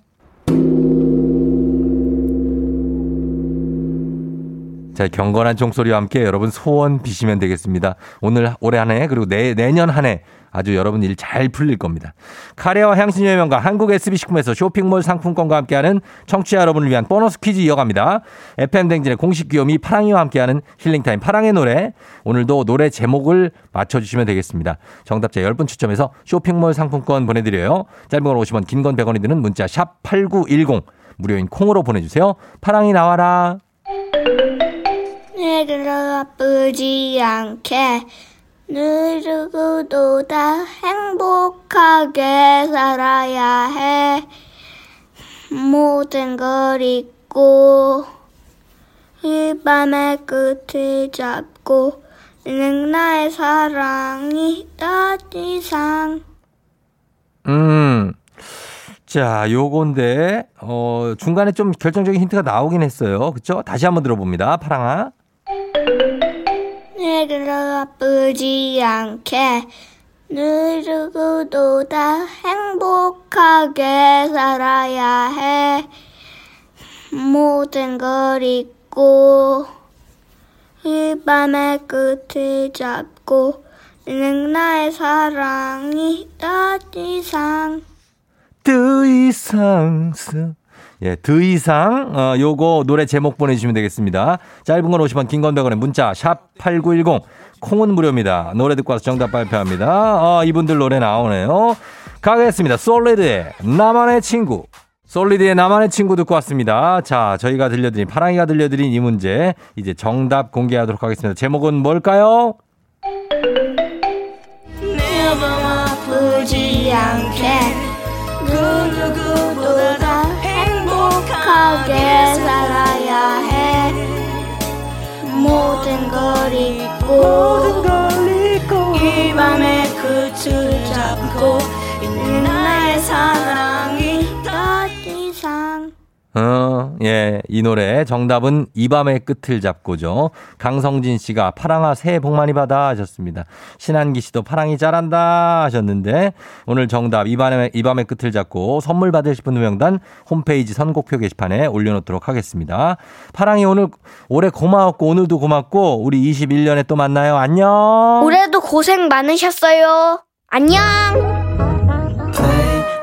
자, 경건한 종소리와 함께 여러분 소원 비시면 되겠습니다. 오늘 올해 한 해 그리고 내년 한 해 아주 여러분 일 잘 풀릴 겁니다. 카레와 향신료의 명가 한국 SB식품에서 쇼핑몰 상품권과 함께하는 청취자 여러분을 위한 보너스 퀴즈 이어갑니다. FM 대행진의 공식 귀요미 파랑이와 함께하는 힐링타임 파랑의 노래. 오늘도 노래 제목을 맞춰주시면 되겠습니다. 정답자 10분 추첨해서 쇼핑몰 상품권 보내드려요. 짧은 건 50원, 긴 건 100원이 드는 문자 샵 8910 무료인 콩으로 보내주세요. 파랑이 나와라. 내를 아프지 않게 누구도 다 행복하게 살아야 해. 모든 걸 잊고 이 밤의 끝을 잡고 나의 사랑이 따뜻한. 자, 요건데 중간에 좀 결정적인 힌트가 나오긴 했어요. 그렇죠? 다시 한번 들어봅니다. 파랑아. 내를 아프지 않게 누구도 다 행복하게 살아야 해. 모든 걸 잊고 이 밤의 끝을 잡고 나의 사랑이 더 이상 예, 더 이상 요거 노래 제목 보내주시면 되겠습니다. 짧은 건 50원, 긴 건 100원에 문자 샵 8910 콩은 무료입니다. 노래 듣고 와서 정답 발표합니다. 이분들 노래 나오네요. 가겠습니다. 솔리드의 나만의 친구. 솔리드의 나만의 친구 듣고 왔습니다. 자, 저희가 들려드린 파랑이가 들려드린 이 문제 이제 정답 공개하도록 하겠습니다. 제목은 뭘까요? 내 맘 아프지 않게 누구보다 행복하게 살아야 해. 모든 걸 잊고 이 밤의 끝을 잡고 있는 나의 사랑이 더 이상. 예, 이 노래 정답은 이 밤의 끝을 잡고죠. 강성진 씨가 파랑아 새해 복 많이 받아 하셨습니다. 신한기 씨도 파랑이 잘한다 하셨는데 오늘 정답 이 밤의 끝을 잡고 선물 받으실 분들 명단 홈페이지 선곡표 게시판에 올려놓도록 하겠습니다. 파랑이 오늘 올해 고마웠고 오늘도 고맙고 우리 21년에 또 만나요. 안녕. 올해도 고생 많으셨어요. 안녕.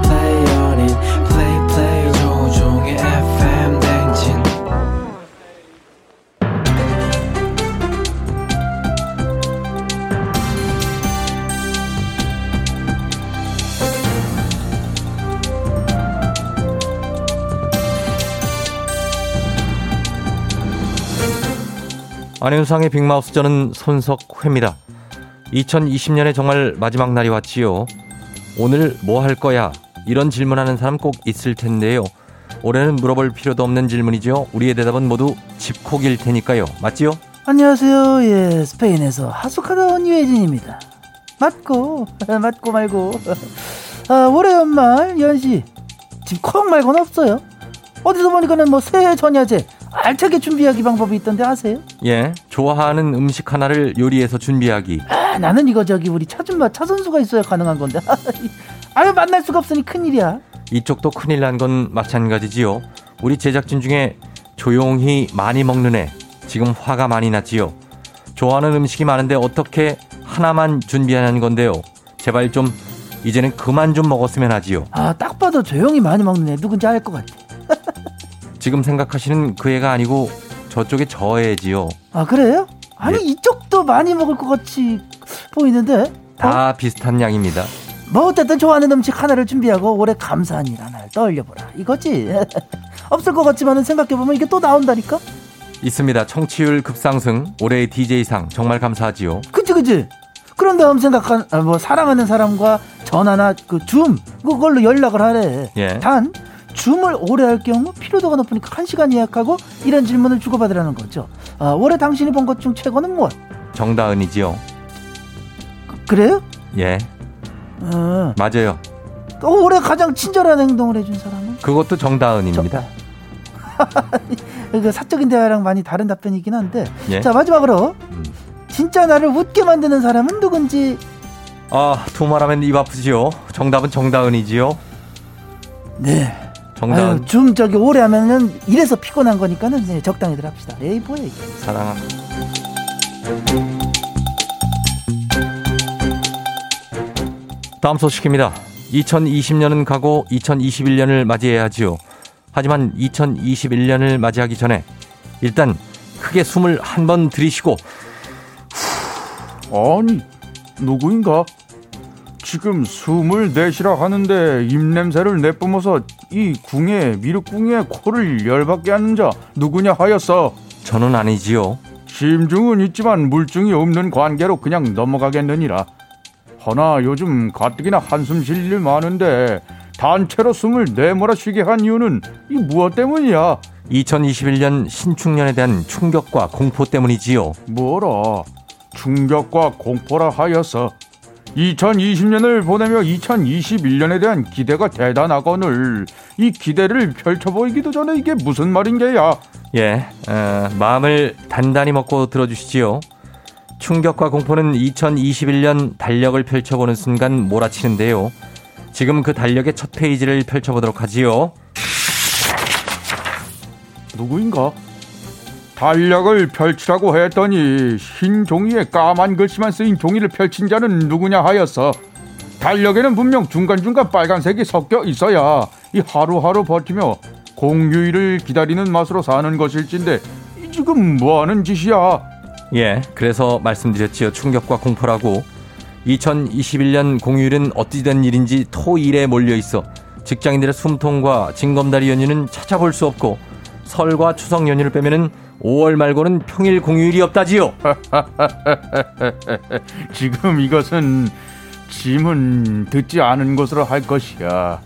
play on it. Play play 조종의 FM 대행진. 안윤상의 빅마우스, 저는 손석회입니다. 2020년의 정말 마지막 날이 왔지요. 오늘 뭐 할 거야? 이런 질문하는 사람 꼭 있을 텐데요. 올해는 물어볼 필요도 없는 질문이죠. 우리의 대답은 모두 집콕일 테니까요. 맞지요? 안녕하세요. 예, 스페인에서 하숙하다온 유혜진입니다. 맞고 말고. 아, 올해 연말 연시 집콕 말고는 없어요. 어디서 보니까는 뭐 새해 전야제 알차게 준비하기 방법이 있던데 아세요? 예, 좋아하는 음식 하나를 요리해서 준비하기. 아, 나는 이거 저기 우리 차준마 차선수가 있어야 가능한 건데 아유, 만날 수가 없으니 큰일이야. 이쪽도 큰일 난 건 마찬가지지요. 우리 제작진 중에 조용히 많이 먹는 애 지금 화가 많이 났지요. 좋아하는 음식이 많은데 어떻게 하나만 준비하는 건데요. 제발 좀 이제는 그만 좀 먹었으면 하지요. 아, 딱 봐도 조용히 많이 먹는 애 누군지 알 것 같아. 지금 생각하시는 그 애가 아니고 저쪽에 저 애지요. 아, 그래요? 아니, 예. 이쪽도 많이 먹을 것 같이 보이는데. 다 비슷한 양입니다. 뭐 어쨌든 좋아하는 음식 하나를 준비하고 올해 감사한 일 하나를 떠올려보라, 이거지. 없을 것 같지만 생각해보면 이게 또 나온다니까. 있습니다. 청취율 급상승, 올해의 DJ상 정말 감사하지요. 그치. 그런 다음 생각한, 뭐 사랑하는 사람과 전화나 그 줌 그걸로 연락을 하래. 예. 단 줌을 오래 할 경우 필요도가 높으니까 1시간 예약하고 이런 질문을 주고받으라는 거죠. 아, 올해 당신이 본 것 중 최고는 무엇? 정다은이지요. 그래요? 예. 맞아요. 올해 가장 친절한 행동을 해준 사람은? 그것도 정다은입니다. 그 사적인 대화랑 많이 다른 답변이긴 한데. 예? 자, 마지막으로 진짜 나를 웃게 만드는 사람은 누군지? 아, 두 말하면 입 아프지요. 정답은 정다은이지요. 네. 정답. 좀 저기 오래 하면은 이래서 피곤한 거니까는 네, 적당히들 합시다. 에이, 뭐야 이게. 사랑합니다. 다음 소식입니다. 2020년은 가고 2021년을 맞이해야 하지요. 하지만 2021년을 맞이하기 전에 일단 크게 숨을 한 번 들이쉬고. 아니, 누구인가? 지금 숨을 내쉬라 하는데 입냄새를 내뿜어서 이 궁예, 미륵궁예 코를 열받게 하는 자 누구냐 하였어. 저는 아니지요. 심증은 있지만 물증이 없는 관계로 그냥 넘어가겠느니라. 허나 요즘 가뜩이나 한숨 쉴 일 많은데 단체로 숨을 내몰아 쉬게 한 이유는 이 무엇 때문이야? 2021년 신축년에 대한 충격과 공포 때문이지요. 뭐라? 충격과 공포라 하였어. 2020년을 보내며 2021년에 대한 기대가 대단하거늘 이 기대를 펼쳐보이기도 전에 이게 무슨 말인게야. 예, 마음을 단단히 먹고 들어주시지요. 충격과 공포는 2021년 달력을 펼쳐보는 순간 몰아치는데요. 지금 그 달력의 첫 페이지를 펼쳐보도록 하지요. 누구인가? 달력을 펼치라고 했더니 흰 종이에 까만 글씨만 쓰인 종이를 펼친 자는 누구냐 하였어. 달력에는 분명 중간중간 빨간색이 섞여 있어야 이 하루하루 버티며 공휴일을 기다리는 맛으로 사는 것일진데 이 지금 뭐하는 짓이야. 예, 그래서 말씀드렸지요. 충격과 공포라고. 2021년 공휴일은 어찌된 일인지 토일에 몰려있어 직장인들의 숨통과 징검다리 연휴는 찾아볼 수 없고 설과 추석 연휴를 빼면은 5월 말고는 평일 공휴일이 없다지요. 지금 이것은 짐은 듣지 않은 것으로 할 것이야.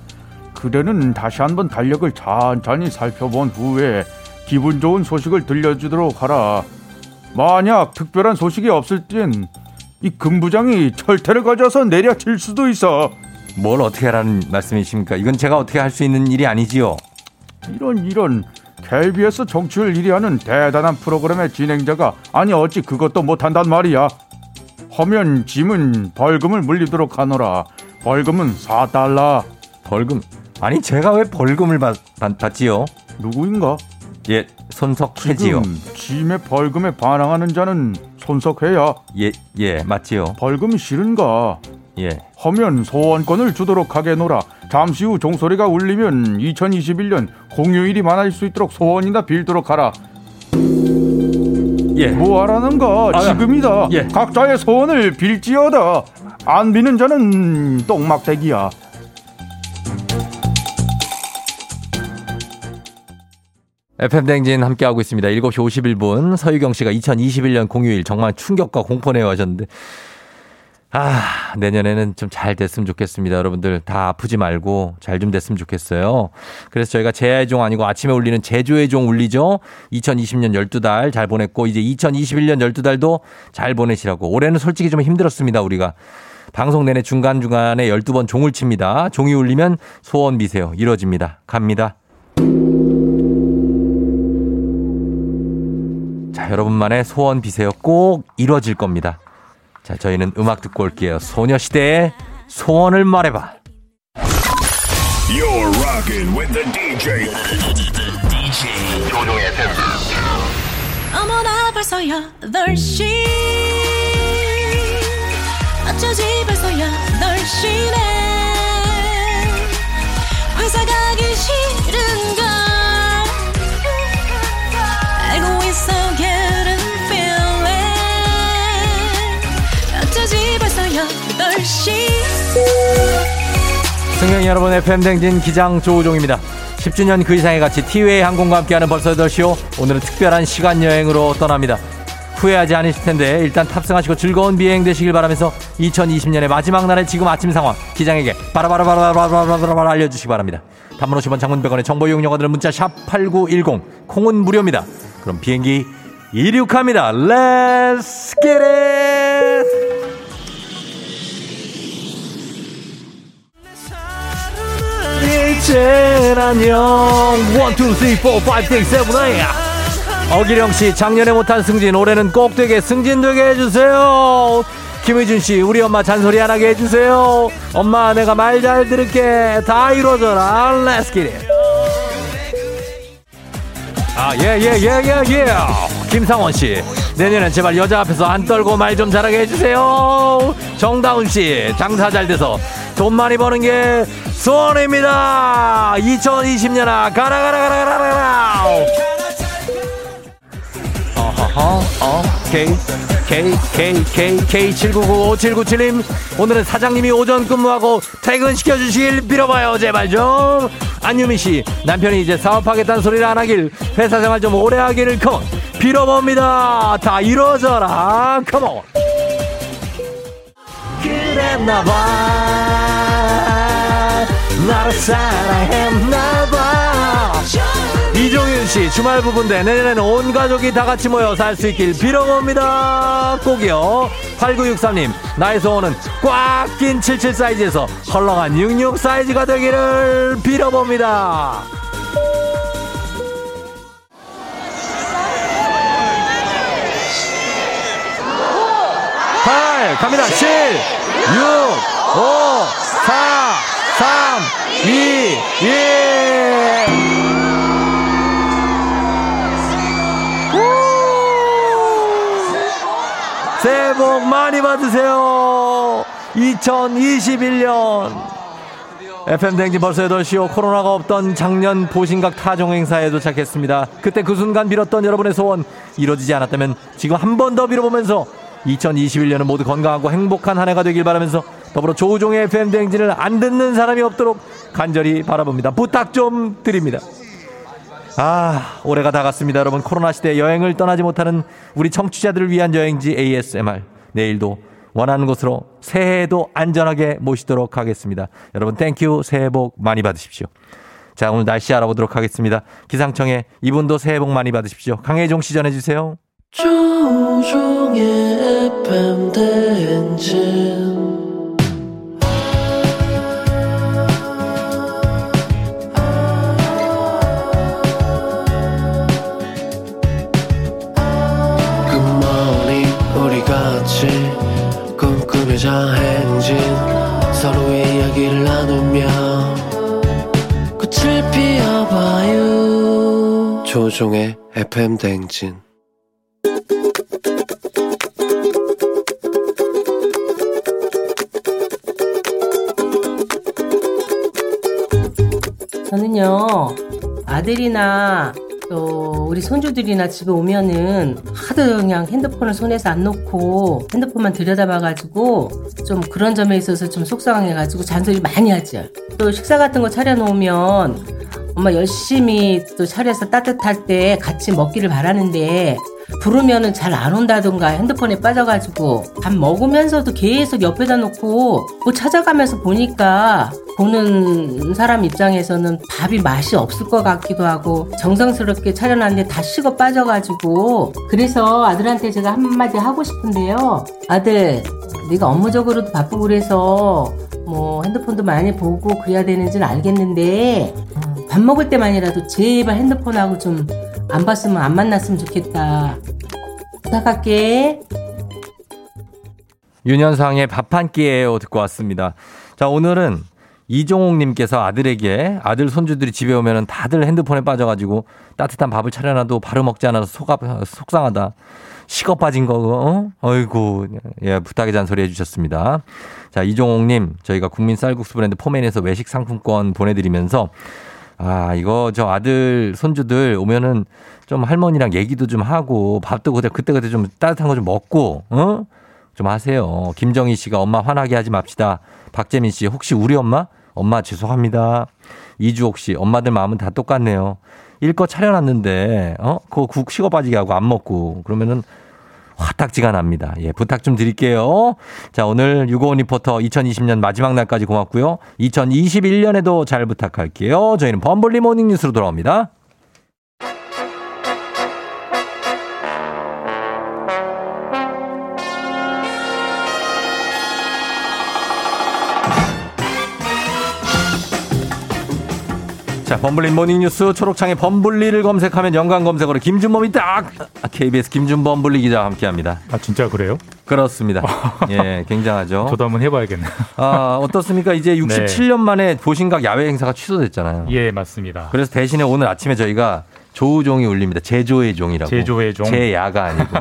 그대는 다시 한번 달력을 찬찬히 살펴본 후에 기분 좋은 소식을 들려주도록 하라. 만약 특별한 소식이 없을 땐 이 금부장이 철퇴를 가져서 내려칠 수도 있어. 뭘 어떻게 하라는 말씀이십니까? 이건 제가 어떻게 할 수 있는 일이 아니지요. 이런 KBS 정치를 1위하는 대단한 프로그램의 진행자가 아니 어찌 그것도 못한단 말이야. 하면 짐은 벌금을 물리도록 하노라. 벌금은 4달러. 벌금? 아니 제가 왜 벌금을 받지요? 누구인가? 예, 손석회지요. 짐의 벌금에 반항하는 자는 손석회야. 예, 맞지요. 벌금 싫은가? 예. 하면 소원권을 주도록 하게노라. 잠시 후 종소리가 울리면 2021년 공휴일이 많아질 수 있도록 소원이나 빌도록 하라. 예. 뭐 하라는가? 지금이다. 예. 각자의 소원을 빌지어다. 안 비는 자는 똥막대기야. FM 대행진 함께하고 있습니다. 7시 51분 서유경 씨가 2021년 공휴일 정말 충격과 공포네요 하셨는데, 아 내년에는 좀 잘 됐으면 좋겠습니다. 여러분들 다 아프지 말고 잘 좀 됐으면 좋겠어요. 그래서 저희가 제야의 종 아니고 아침에 울리는 제조의 종 울리죠. 2020년 12달 잘 보냈고 이제 2021년 12달도 잘 보내시라고. 올해는 솔직히 좀 힘들었습니다. 우리가 방송 내내 중간중간에 12번 종을 칩니다. 종이 울리면 소원 비세요. 이뤄집니다. 갑니다. 자, 여러분만의 소원 비세요. 꼭 이뤄질 겁니다. 자, 저희는 음악 듣고 올게요. 소녀시대의 소원을 말해봐. You're rocking with the DJ. 조종의 팬들. 어머나 벌써 8시. 어쩌지 벌써 8시네. 회사 가기 싫은걸. 알고 있어. 승객 여러분, FM 대행진 기장 조우종입니다. 10주년 그 이상의 가치 티웨이 항공과 함께하는 벌써 8시요. 오늘은 특별한 시간 여행으로 떠납니다. 후회하지 않으실 텐데 일단 탑승하시고 즐거운 비행 되시길 바라면서 2020년의 마지막 날의 지금 아침 상황 기장에게 바라바라바라바라바라 알려주시기 바랍니다. 단문 50원 장문 100원의 정보 이용료가 드는 문자 샵8910 콩은 무료입니다. 그럼 비행기 이륙합니다. Let's get it! 이젠 안녕 1, 2, 3, 4, 5, 6, 7, 8. 어기령씨 작년에 못한 승진 올해는 꼭 되게 승진되게 해주세요. 김의준씨 우리 엄마 잔소리 안하게 해주세요. 엄마 내가 말 잘 들을게. 다 이루어져라. Let's get it. 아 예. 김상원씨 내년엔 제발 여자 앞에서 안 떨고 말 좀 잘하게 해주세요. 정다운씨 장사 잘 돼서 돈 많이 버는 게 소원입니다. 2020년아 가라. K79955797님 오늘은 사장님이 오전 근무하고 퇴근시켜 주시길 빌어봐요. 제발 좀. 안유미씨 남편이 이제 사업하겠다는 소리를 안 하길 회사 생활 좀 오래 하기를 컴온 빌어봅니다. 다 이루어져라. 컴온. 그랬나봐 나를 사랑했나봐. 이종윤씨 주말 부부인데 내년에는 온 가족이 다 같이 모여 살 수 있길 빌어봅니다. 꼭이요. 8963님 나의 소원은 꽉 낀 77 사이즈에서 헐렁한 66 사이즈가 되기를 빌어봅니다. 갑니다. 7, 6, 5, 4, 3, 2, 1. 새해 복 많이 받으세요. 2021년. FM 대행진 벌써 8시요. 코로나가 없던 작년 보신각 타종 행사에 도착했습니다. 그때 그 순간 빌었던 여러분의 소원 이루어지지 않았다면 지금 한 번 더 빌어보면서 2021년은 모두 건강하고 행복한 한 해가 되길 바라면서 더불어 조우종의 FM 대행진을 안 듣는 사람이 없도록 간절히 바라봅니다. 부탁 좀 드립니다. 아, 올해가 다 갔습니다. 여러분, 코로나 시대에 여행을 떠나지 못하는 우리 청취자들을 위한 여행지 ASMR. 내일도 원하는 곳으로 새해에도 안전하게 모시도록 하겠습니다. 여러분, 땡큐. 새해 복 많이 받으십시오. 자, 오늘 날씨 알아보도록 하겠습니다. 기상청에 이분도 새해 복 많이 받으십시오. 강혜종 씨 전해주세요. 조우종의 FM 대행진. 여자 행진 서로의 이야기를 나누며 꽃을 피워봐요. 조종의 FM 대행진. 저는요 아들이나 또 우리 손주들이나 집에 오면은 하도 그냥 핸드폰을 손에서 안 놓고 핸드폰만 들여다봐가지고 좀 그런 점에 있어서 좀 속상해가지고 잔소리 많이 하죠. 또 식사 같은 거 차려놓으면 엄마 열심히 또 차려서 따뜻할 때 같이 먹기를 바라는데 부르면은 잘 안 온다던가 핸드폰에 빠져가지고 밥 먹으면서도 계속 옆에다 놓고 뭐 찾아가면서 보니까 보는 사람 입장에서는 밥이 맛이 없을 것 같기도 하고 정성스럽게 차려놨는데 다 식어 빠져가지고. 그래서 아들한테 제가 한마디 하고 싶은데요. 아들, 네가 업무적으로도 바쁘고 그래서 뭐 핸드폰도 많이 보고 그래야 되는지는 알겠는데 밥 먹을 때만이라도 제발 핸드폰하고 좀 안 봤으면 안 만났으면 좋겠다. 부탁할게. 윤현상의 밥 한 끼예요 듣고 왔습니다. 자, 오늘은 이종옥님께서 아들에게 아들 손주들이 집에 오면은 다들 핸드폰에 빠져가지고 따뜻한 밥을 차려놔도 바로 먹지 않아서 속상하다. 식어 빠진 거 어이구 예 부탁의 잔소리 해주셨습니다. 자, 이종옥님 저희가 국민 쌀국수 브랜드 포맨에서 외식 상품권 보내드리면서. 아, 이거 저 아들 손주들 오면은 좀 할머니랑 얘기도 좀 하고 밥도 그때 좀 따뜻한 거 좀 먹고 어? 좀 하세요. 김정희 씨가 엄마 화나게 하지 맙시다. 박재민 씨 혹시 우리 엄마 죄송합니다. 이주옥 씨 엄마들 마음은 다 똑같네요. 일거 차려놨는데 그거 국 식어 빠지게 하고 안 먹고 그러면은 화딱지가 납니다. 예, 부탁 좀 드릴게요. 자, 오늘 유고원 리포터 2020년 마지막 날까지 고맙고요. 2021년에도 잘 부탁할게요. 저희는 범블리 모닝 뉴스로 돌아옵니다. 자, 범블린 모닝뉴스 초록창에 범블리를 검색하면 연관 검색어로 김준범이 딱 KBS 김준범 블리 기자와 함께합니다. 아, 진짜 그래요? 그렇습니다. 예, 굉장하죠. 저도 한번 해봐야겠네요. 아, 어떻습니까? 이제 67년 만에 보신각 야외 행사가 취소됐잖아요. 예, 맞습니다. 그래서 대신에 오늘 아침에 저희가 조우종이 울립니다. 제조의 종이라고. 제조의 종. 제야가 아니고.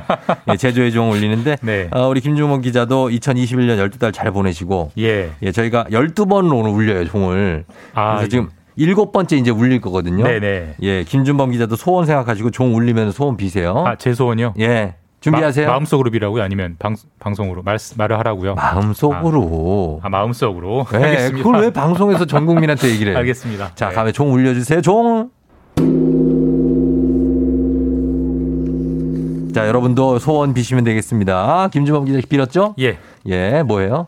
예, 제조의 종 울리는데 네. 우리 김준범 기자도 2021년 12달 잘 보내시고 예, 저희가 12번으로 오늘 울려요, 종을. 아, 그래서 지금 7번째 이제 울릴 거거든요. 네네. 예, 김준범 기자도 소원 생각하시고 종 울리면 소원 비세요. 아, 제 소원이요? 예. 준비하세요. 마음속으로 비라고요? 아니면 방송으로 말을 하라고요? 마음속으로. 마음속으로. 네, 알겠습니다. 그걸 왜 방송에서 전 국민한테 얘기를 해요? 알겠습니다. 자, 다음에 종 울려주세요. 종. 자, 여러분도 소원 비시면 되겠습니다. 김준범 기자 빌었죠? 예. 예, 뭐예요?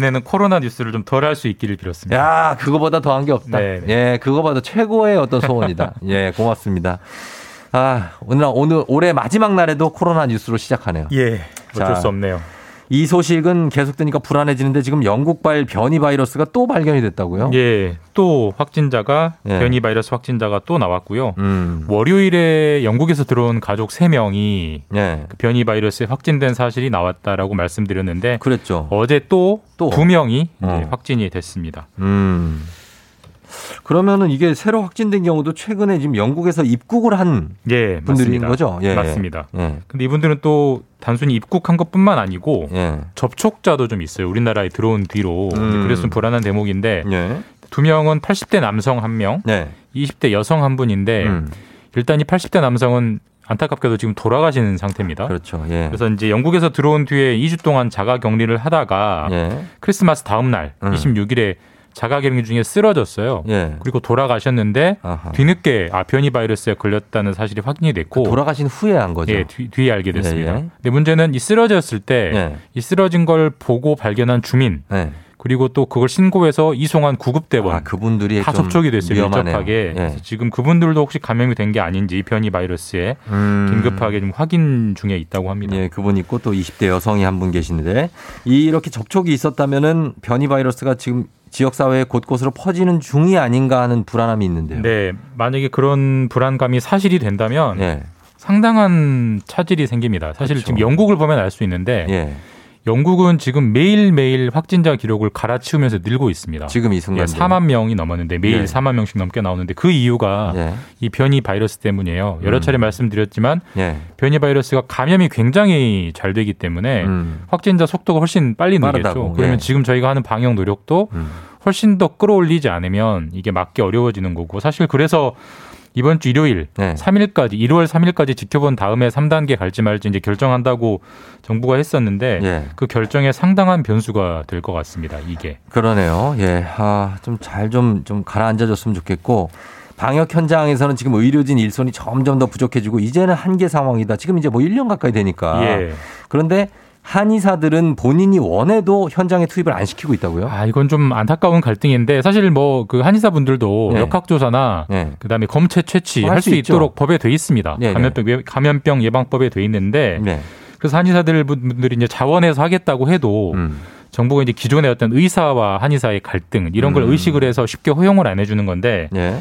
내년에는 코로나 뉴스를 좀 덜 할 수 있기를 빌었습니다. 야, 그거보다 더한 게 없다. 네네. 예, 그거보다 최고의 어떤 소원이다. 예, 고맙습니다. 아, 오늘 올해 마지막 날에도 코로나 뉴스로 시작하네요. 예, 어쩔 수 없네요. 이 소식은 계속되니까 불안해지는데 지금 영국발 변이 바이러스가 또 발견이 됐다고요? 예, 또 확진자가 변이 바이러스 확진자가 또 나왔고요. 월요일에 영국에서 들어온 가족 3명이 그 변이 바이러스에 확진된 사실이 나왔다라고 말씀드렸는데 그랬죠. 어제 또 2명이 확진이 됐습니다. 그러면은 이게 새로 확진된 경우도 최근에 지금 영국에서 입국을 한 분들인 거죠? 예, 맞습니다. 그런데 이분들은 또 단순히 입국한 것뿐만 아니고 접촉자도 좀 있어요. 우리나라에 들어온 뒤로. 그래서 좀 불안한 대목인데 2명은 80대 남성 1명, 20대 여성 1분인데 일단 이 80대 남성은 안타깝게도 지금 돌아가시는 상태입니다. 그렇죠. 예. 그래서 이제 영국에서 들어온 뒤에 2주 동안 자가 격리를 하다가 크리스마스 다음 날 26일에 자가격리 중에 쓰러졌어요. 그리고 돌아가셨는데 아하. 뒤늦게 변이 바이러스에 걸렸다는 사실이 확인이 됐고 돌아가신 후에 한 거죠. 예, 뒤에 알게 됐습니다. 근데 문제는 이 쓰러졌을 때 이 쓰러진 걸 보고 발견한 주민 그리고 또 그걸 신고해서 이송한 구급대원 그분들이 다 접촉이 됐어요. 밀접하게. 그래서 지금 그분들도 혹시 감염이 된 게 아닌지 변이 바이러스에 긴급하게 좀 확인 중에 있다고 합니다. 예, 그분 있고 또 20대 여성이 한 분 계시는데 이렇게 접촉이 있었다면은 변이 바이러스가 지금 지역사회 곳곳으로 퍼지는 중이 아닌가 하는 불안함이 있는데요. 네. 만약에 그런 불안감이 사실이 된다면 상당한 차질이 생깁니다. 사실 그렇죠. 지금 영국을 보면 알 수 있는데 예. 영국은 지금 매일매일 확진자 기록을 갈아치우면서 늘고 있습니다. 지금 이 순간. 예, 4만 명이 넘었는데 매일 예. 4만 명씩 넘게 나오는데 그 이유가 예. 이 변이 바이러스 때문이에요. 여러 차례 말씀드렸지만 예. 변이 바이러스가 감염이 굉장히 잘 되기 때문에 확진자 속도가 훨씬 빨리 늘겠죠. 그러면 예. 지금 저희가 하는 방역 노력도 훨씬 더 끌어올리지 않으면 이게 막기 어려워지는 거고 사실 그래서 이번 주 일요일 1월 3일까지 지켜본 다음에 3단계 갈지 말지 이제 결정한다고 정부가 했었는데 예. 그 결정에 상당한 변수가 될 것 같습니다. 이게 그러네요. 예, 좀 잘 좀 가라앉아줬으면 좋겠고 방역 현장에서는 지금 의료진 일손이 점점 더 부족해지고 이제는 한계 상황이다. 지금 이제 뭐 1년 가까이 되니까 예. 그런데. 한의사들은 본인이 원해도 현장에 투입을 안 시키고 있다고요? 아, 이건 좀 안타까운 갈등인데 사실 뭐 그 한의사분들도 네. 역학조사나 네. 그다음에 검체 채취 할 수 있도록 법에 돼 있습니다. 네. 감염병 예방법에 돼 있는데 네. 그래서 한의사분들이 이제 자원해서 하겠다고 해도 정부가 이제 기존의 어떤 의사와 한의사의 갈등 이런 걸 의식을 해서 쉽게 허용을 안 해주는 건데 네.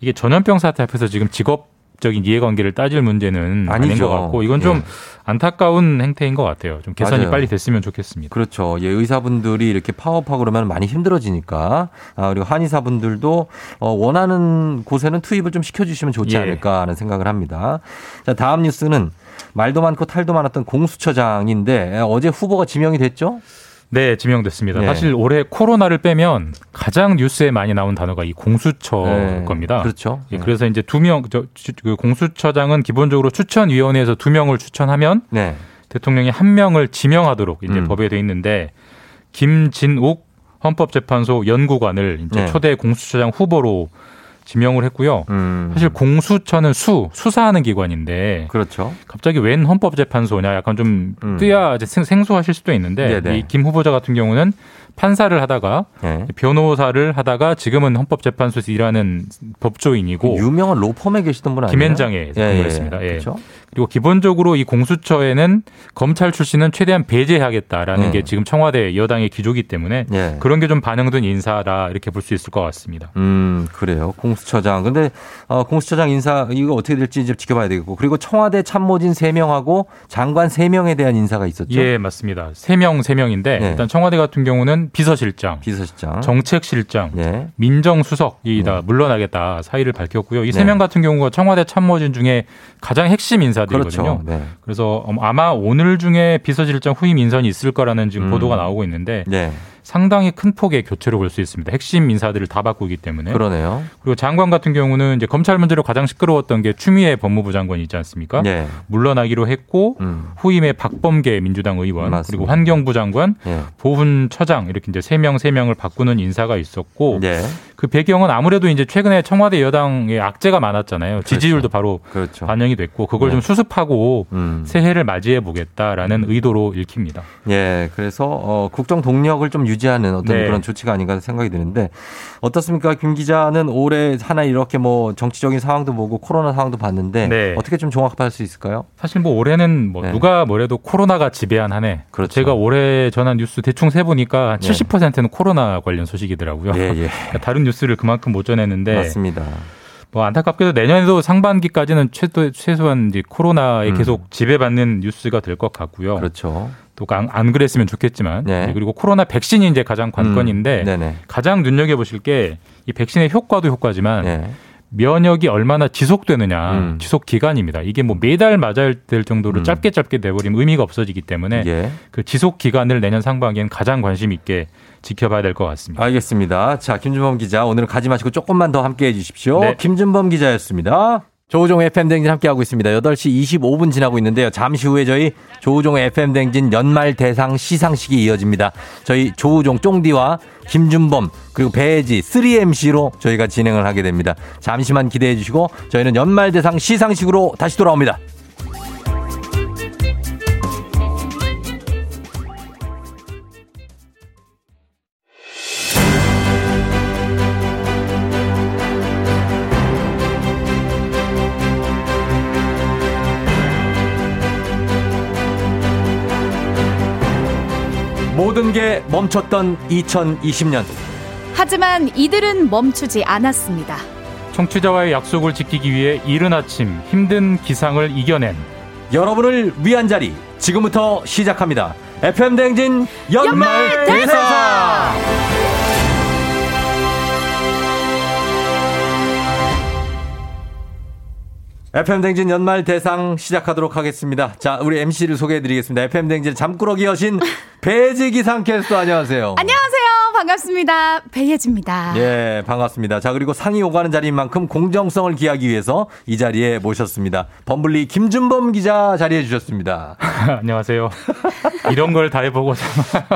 이게 전염병 사태 앞에서 지금 직업적인 이해관계를 따질 문제는 아니죠. 아닌 것 같고 이건 좀 예. 안타까운 행태인 것 같아요. 좀 개선이 맞아요. 빨리 됐으면 좋겠습니다. 그렇죠. 예, 의사분들이 이렇게 파업하고 그러면 많이 힘들어지니까 그리고 한의사분들도 원하는 곳에는 투입을 좀 시켜주시면 좋지 예. 않을까 하는 생각을 합니다. 자, 다음 뉴스는 말도 많고 탈도 많았던 공수처장인데 어제 후보가 지명이 됐죠? 네, 지명됐습니다. 네. 사실 올해 코로나를 빼면 가장 뉴스에 많이 나온 단어가 이 공수처일 네. 겁니다. 그렇죠. 네. 그래서 이제 공수처장은 기본적으로 추천위원회에서 2명을 추천하면 네. 대통령이 1명을 지명하도록 이제 법에 돼 있는데 김진옥 헌법재판소 연구관을 이제 네. 초대 공수처장 후보로 지명을 했고요. 사실 공수처는 수사하는 기관인데 그렇죠. 갑자기 웬 헌법재판소냐 약간 좀 뜨야 생소하실 수도 있는데 이 김 후보자 같은 경우는 판사를 하다가 네. 변호사를 하다가 지금은 헌법재판소에서 일하는 법조인이고 유명한 로펌에 계시던 분 아니에요? 김앤장에 근무했습니다. 예, 예. 예. 그렇죠? 그리고 기본적으로 이 공수처에는 검찰 출신은 최대한 배제하겠다라는 게 지금 청와대 여당의 기조이기 때문에 그런 게 좀 반영된 인사라 이렇게 볼 수 있을 것 같습니다. 그래요. 공수처장. 근데 공수처장 인사 이거 어떻게 될지 이제 지켜봐야 되겠고 그리고 청와대 참모진 3명하고 장관 3명에 대한 인사가 있었죠? 예, 맞습니다. 3명인데 네. 일단 청와대 같은 경우는 비서실장, 정책실장, 네. 민정수석이 다 물러나겠다 사의를 밝혔고요. 이 3명 같은 경우가 청와대 참모진 중에 가장 핵심 인사들이거든요. 그렇죠. 네. 그래서 아마 오늘 중에 비서실장 후임 인선이 있을 거라는 지금 보도가 나오고 있는데 네. 상당히 큰 폭의 교체로 볼 수 있습니다. 핵심 인사들을 다 바꾸기 때문에. 그러네요. 그리고 장관 같은 경우는 이제 검찰 문제로 가장 시끄러웠던 게 추미애 법무부 장관이 있지 않습니까? 네. 물러나기로 했고 후임에 박범계 민주당 의원 맞습니다. 그리고 환경부 장관, 네. 보훈처장 이렇게 이제 3명을 바꾸는 인사가 있었고 네. 그 배경은 아무래도 이제 최근에 청와대 여당의 악재가 많았잖아요. 그렇죠. 지지율도 바로 그렇죠. 반영이 됐고 그걸 네. 좀 수습하고 새해를 맞이해 보겠다라는 의도로 읽힙니다. 네. 그래서 국정 동력을 좀 유지하는 어떤 네. 그런 조치가 아닌가 생각이 드는데 어떻습니까? 김 기자는 올해 하나 이렇게 뭐 정치적인 상황도 보고 코로나 상황도 봤는데 네. 어떻게 좀 종합할 수 있을까요? 사실 뭐 올해는 뭐 네. 누가 뭐래도 코로나가 지배한 한 해. 그렇죠. 제가 올해 전한 뉴스 대충 세보니까 70%는 코로나 관련 소식이더라고요. 예, 예. 다른 뉴스를 그만큼 못 전했는데. 맞습니다. 뭐 안타깝게도 내년에도 상반기까지는 최소한 이제 코로나에 계속 지배받는 뉴스가 될 것 같고요. 그렇죠. 또 안 그랬으면 좋겠지만 네. 그리고 코로나 백신이 이제 가장 관건인데 가장 눈여겨보실 게 이 백신의 효과도 효과지만 네. 면역이 얼마나 지속되느냐 지속 기간입니다. 이게 뭐 매달 맞아야 될 정도로 짧게 돼버리면 의미가 없어지기 때문에 예. 그 지속 기간을 내년 상반기엔 가장 관심 있게 지켜봐야 될 것 같습니다. 알겠습니다. 자, 김준범 기자 오늘은 가지 마시고 조금만 더 함께해 주십시오. 네. 김준범 기자였습니다. 조우종의 FM 대행진 함께하고 있습니다. 8시 25분 지나고 있는데요. 잠시 후에 저희 조우종의 FM 대행진 연말 대상 시상식이 이어집니다. 저희 조우종 쫑디와 김준범 그리고 배혜지 3MC로 저희가 진행을 하게 됩니다. 잠시만 기대해 주시고 저희는 연말 대상 시상식으로 다시 돌아옵니다. 모든 게 멈췄던 2020년. 하지만 이들은 멈추지 않았습니다. 청취자와의 약속을 지키기 위해 이른 아침 힘든 기상을 이겨낸 여러분을 위한 자리 지금부터 시작합니다. FM 대행진 연말 대사. FM 대행진 연말 대상 시작하도록 하겠습니다. 자, 우리 MC를 소개해드리겠습니다. FM 대행진 잠꾸러기 여신 배혜지 기상캐스터, 안녕하세요. 안녕하세요. 반갑습니다. 배혜지입니다. 예, 반갑습니다. 자, 그리고 상이 오가는 자리인 만큼 공정성을 기하기 위해서 이 자리에 모셨습니다. 범블리 김준범 기자 자리해 주셨습니다. 안녕하세요. 이런 걸 다 해보고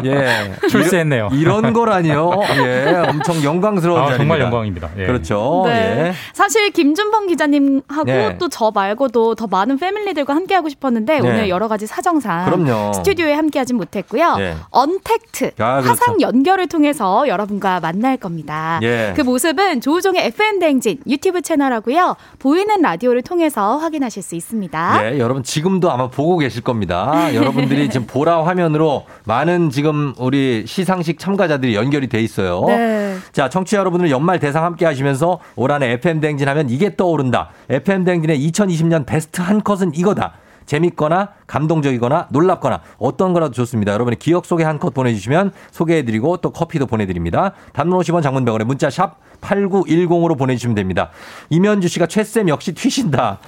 예, 출세했네요. 이런 거라니요. 예, 엄청 영광스러운 자리입니다. 정말 영광입니다. 예. 그렇죠. 네. 예. 사실 김준범 기자님하고 예. 또 저 말고도 더 많은 패밀리들과 함께하고 싶었는데 예. 오늘 여러 가지 사정상 그럼요. 스튜디오에 함께하진 못했고요. 예. 언택트, 아, 그렇죠. 화상 연결을 통해서 여러분과 만날 겁니다. 예. 그 모습은 조우종의 FM 대행진 유튜브 채널하고요. 보이는 라디오를 통해서 확인하실 수 있습니다. 예, 여러분 지금도 아마 보고 계실 겁니다. 여러분들이 지금 보라 화면으로 많은 지금 우리 시상식 참가자들이 연결이 돼 있어요. 네. 자, 청취자 여러분들 연말 대상 함께 하시면서 올 한해 FM 대행진 하면 이게 떠오른다. FM 대행진의 2020년 베스트 한 컷은 이거다. 재밌거나 감동적이거나 놀랍거나 어떤 거라도 좋습니다. 여러분의 기억 속에 한 컷 보내주시면 소개해드리고 또 커피도 보내드립니다. 단문 50원, 장문 100원에 문자 샵 8910으로 보내주시면 됩니다. 이면주 씨가 최쌤 역시 튀신다.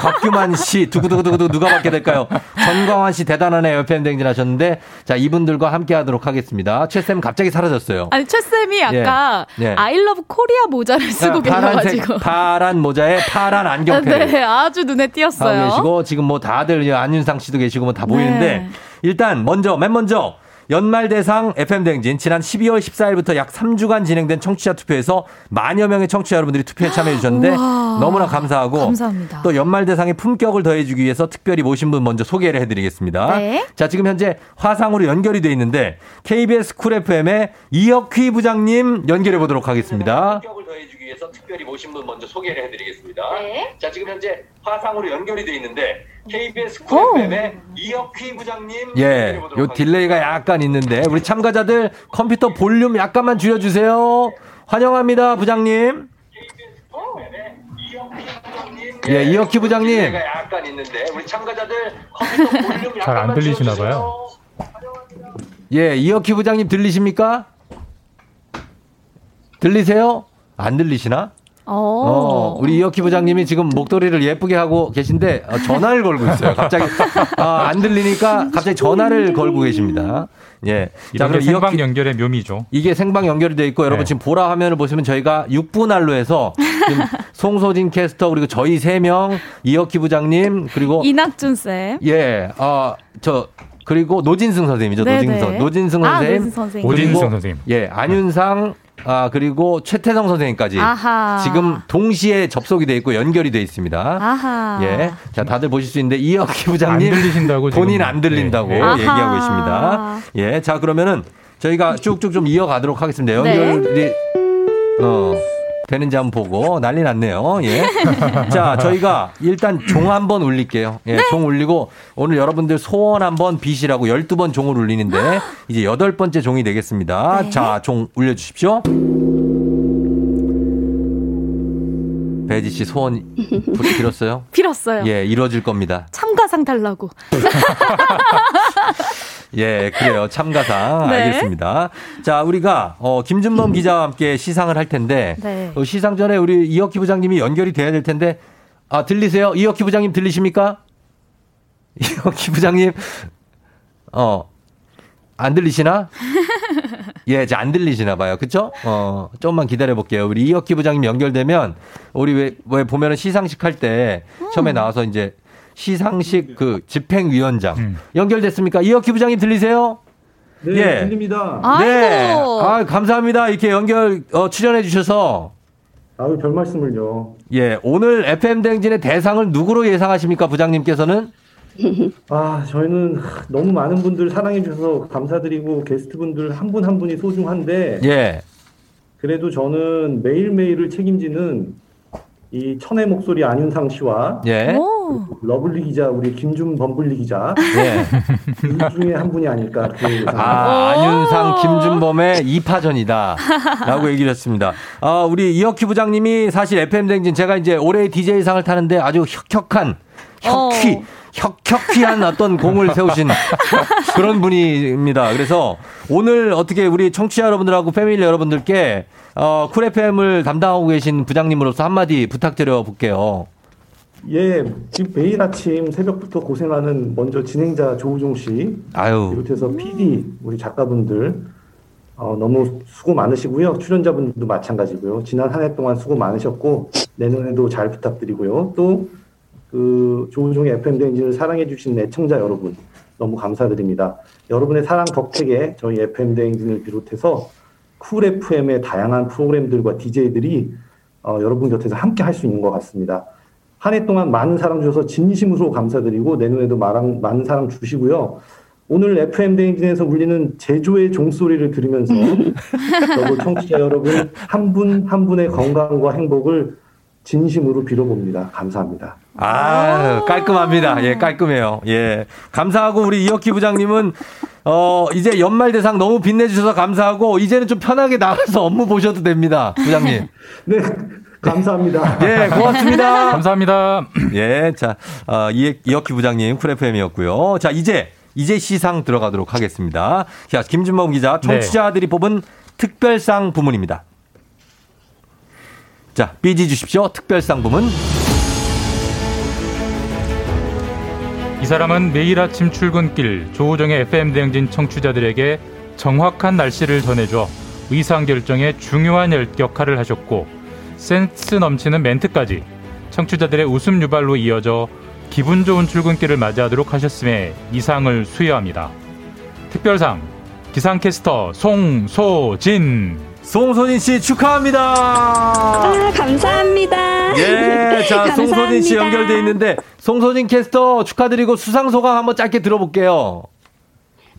곽규만 씨, 두구두구두구 누가 받게 될까요? 전광환 씨 대단하네요. FM 대행진 하셨는데, 자, 이분들과 함께 하도록 하겠습니다. 최쌤 갑자기 사라졌어요. 아니, 최쌤이 아까 예. 아이러브 코리아 모자를 쓰고 계셔가지고. 파란 모자에 파란 안경테. 네, 아주 눈에 띄었어요. 계시고, 지금 뭐 다들 안윤상 씨도 계시고 뭐 다 보이는데, 네. 일단 맨 먼저. 연말대상 FM대행진 지난 12월 14일부터 약 3주간 진행된 청취자 투표에서 10,000여 명의 청취자 여러분들이 투표에 참여해 주셨는데 너무나 감사하고 감사합니다. 또 연말대상의 품격을 더해주기 위해서 특별히 모신 분 먼저 소개를 해드리겠습니다. 네. 자, 지금 현재 화상으로 연결이 돼 있는데 KBS 쿨 FM의 이혁희 부장님 연결해 보도록 하겠습니다. 품격을 더해주기 위해서 특별히 모신 분 먼저 소개를 해드리겠습니다. 네. 자, 지금 현재 화상으로 연결이 돼 있는데 KBS 쿨FM의 이혁희 부장님. 예, 요 딜레이가 약간 있는데 우리 참가자들 컴퓨터 볼륨 약간만 줄여주세요. 환영합니다, 부장님. KBS 쿨FM의 이혁희 부장님. 예, 이혁희 부장님. 딜레이가 약간 있는데 우리 참가자들 컴퓨터 볼륨 잘 안 들리시나 봐요. 예, 이혁희 부장님 들리십니까? 들리세요? 안 들리시나? 우리 이혁희 부장님이 지금 목도리를 예쁘게 하고 계신데 전화를 걸고 있어요. 갑자기 안 들리니까 갑자기 전화를 걸고 계십니다. 예, 자, 그럼 생방 이혁희, 연결의 묘미죠. 이게 생방 연결이 돼 있고 네. 여러분 지금 보라 화면을 보시면 저희가 6분할로 해서 지금 송소진 캐스터 그리고 저희 3명, 이혁희 부장님 그리고 이낙준 쌤, 예, 그리고 노진승 선생님이죠. 노진승 선생님, 오진승 선생님, 예, 안윤상. 아, 그리고 최태성 선생님까지 아하. 지금 동시에 접속이 돼 있고 연결이 돼 있습니다. 아하. 예, 자, 다들 보실 수 있는데 이혁희 부장님 안 들리신다고 본인 안 들린다고 네. 얘기하고 있습니다. 예, 자, 그러면은 저희가 쭉쭉 좀 이어가도록 하겠습니다. 연결이 되는지 한번 보고 난리 났네요. 예, 자, 저희가 일단 종 한번 울릴게요. 예, 네. 종 울리고 오늘 여러분들 소원 한번 비시라고 12번 종을 울리는데 이제 8번째 종이 되겠습니다. 네. 자, 종 울려주십시오. 배지 씨 소원 빌었어요? 빌었어요. 예, 이루어질 겁니다. 참가상 달라고. 예, 그래요. 참가상. 네. 알겠습니다. 자, 우리가 김준범 기자와 함께 시상을 할 텐데 네. 시상 전에 우리 이혁희 부장님이 연결이 돼야 될 텐데 아, 들리세요? 이혁희 부장님 들리십니까? 이혁희 부장님 안 들리시나? 예, 이제 안 들리시나 봐요. 그렇죠? 조금만 기다려 볼게요. 우리 이혁희 부장님 연결되면 우리 왜 보면은 시상식 할 때 처음에 나와서 이제 시상식 그 집행위원장 연결됐습니까? 이혁희 부장님 들리세요? 네, 예. 들립니다. 네, 아, 감사합니다. 이렇게 연결 출연해 주셔서. 아유, 별 말씀을요. 예, 오늘 FM 대행진의 대상을 누구로 예상하십니까, 부장님께서는? 아, 저희는 너무 많은 분들 사랑해 주셔서 감사드리고 게스트분들 한 분 한 분이 소중한데. 예. 그래도 저는 매일매일을 책임지는 이 천의 목소리 안윤상 씨와. 예. 오. 러블리 기자, 우리 김준범 분리 기자. 네. 둘 중에 한 분이 아닐까. 안윤상 김준범의 2파전이다. 라고 얘기를 했습니다. 아, 우리 이혁희 부장님이 사실 FM대행진 제가 이제 올해의 DJ상을 타는데 아주 혁혁한 어떤 공을 세우신 그런 분입니다. 그래서 오늘 어떻게 우리 청취자 여러분들하고 패밀리 여러분들께 쿨 FM을 담당하고 계신 부장님으로서 한마디 부탁드려 볼게요. 예, 지금 매일 아침 새벽부터 고생하는 먼저 진행자 조우종 씨, 비롯해서 PD 우리 작가분들 너무 수고 많으시고요. 출연자분들도 마찬가지고요. 지난 한 해 동안 수고 많으셨고 내년에도 잘 부탁드리고요. 또 그 조우종의 FM대행진을 사랑해주신 애청자 여러분 너무 감사드립니다. 여러분의 사랑 덕택에 저희 FM대행진을 비롯해서 쿨 FM의 다양한 프로그램들과 DJ들이 여러분 곁에서 함께 할 수 있는 것 같습니다. 한 해 동안 많은 사랑 주셔서 진심으로 감사드리고 내년에도 많은 사랑 주시고요. 오늘 FM대행진에서 울리는 제조의 종 소리를 들으면서 청취자 여러분 한 분 한 분의 건강과 행복을 진심으로 빌어봅니다. 감사합니다. 아, 깔끔합니다. 예, 깔끔해요. 예. 감사하고 우리 이혁희 부장님은 이제 연말 대상 너무 빛내주셔서 감사하고 이제는 좀 편하게 나가서 업무 보셔도 됩니다. 부장님. 네. 감사합니다. 예, 고맙습니다. 감사합니다. 예, 자, 이혁희 부장님 쿨 FM이었고요. 자, 이제 시상 들어가도록 하겠습니다. 자, 김준범 기자, 청취자들이 뽑은 특별상 부문입니다. 자, 삐지 주십시오. 특별상 부문. 이 사람은 매일 아침 출근길 조우종의 FM대행진 청취자들에게 정확한 날씨를 전해줘 의상 결정에 중요한 역할을 하셨고 센스 넘치는 멘트까지 청취자들의 웃음 유발로 이어져 기분 좋은 출근길을 맞이하도록 하셨음에 이 상을 수여합니다. 특별상 기상캐스터 송소진. 송소진 씨 축하합니다. 아, 감사합니다. 예, 자 감사합니다. 송소진 씨 연결돼 있는데 송소진 캐스터 축하드리고 수상 소감 한번 짧게 들어볼게요.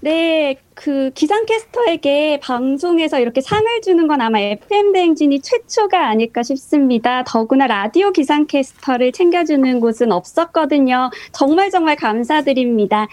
네, 그 기상캐스터에게 방송에서 이렇게 상을 주는 건 아마 FM대행진이 최초가 아닐까 싶습니다. 더구나 라디오 기상캐스터를 챙겨주는 곳은 없었거든요. 정말 감사드립니다.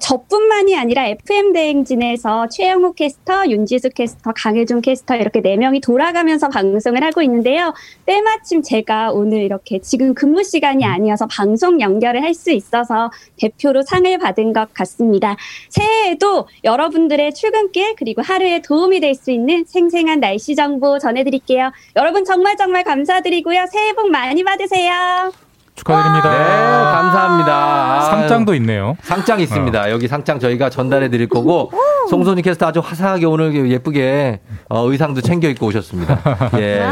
저뿐만이 아니라 FM대행진에서 최영호 캐스터, 윤지수 캐스터, 강혜준 캐스터 이렇게 4명이 돌아가면서 방송을 하고 있는데요. 때마침 제가 오늘 이렇게 지금 근무 시간이 아니어서 방송 연결을 할 수 있어서 대표로 상을 받은 것 같습니다. 새해에도 여러분들의 출근길 그리고 하루에 도움이 될 수 있는 생생한 날씨 정보 전해드릴게요. 여러분 정말 감사드리고요. 새해 복 많이 받으세요. 축하드립니다. 네, 감사합니다. 상장도 있네요. 상장 있습니다. 여기 상장 저희가 전달해드릴 거고 송소진 캐스터 아주 화사하게 오늘 예쁘게 의상도 챙겨 입고 오셨습니다. 예,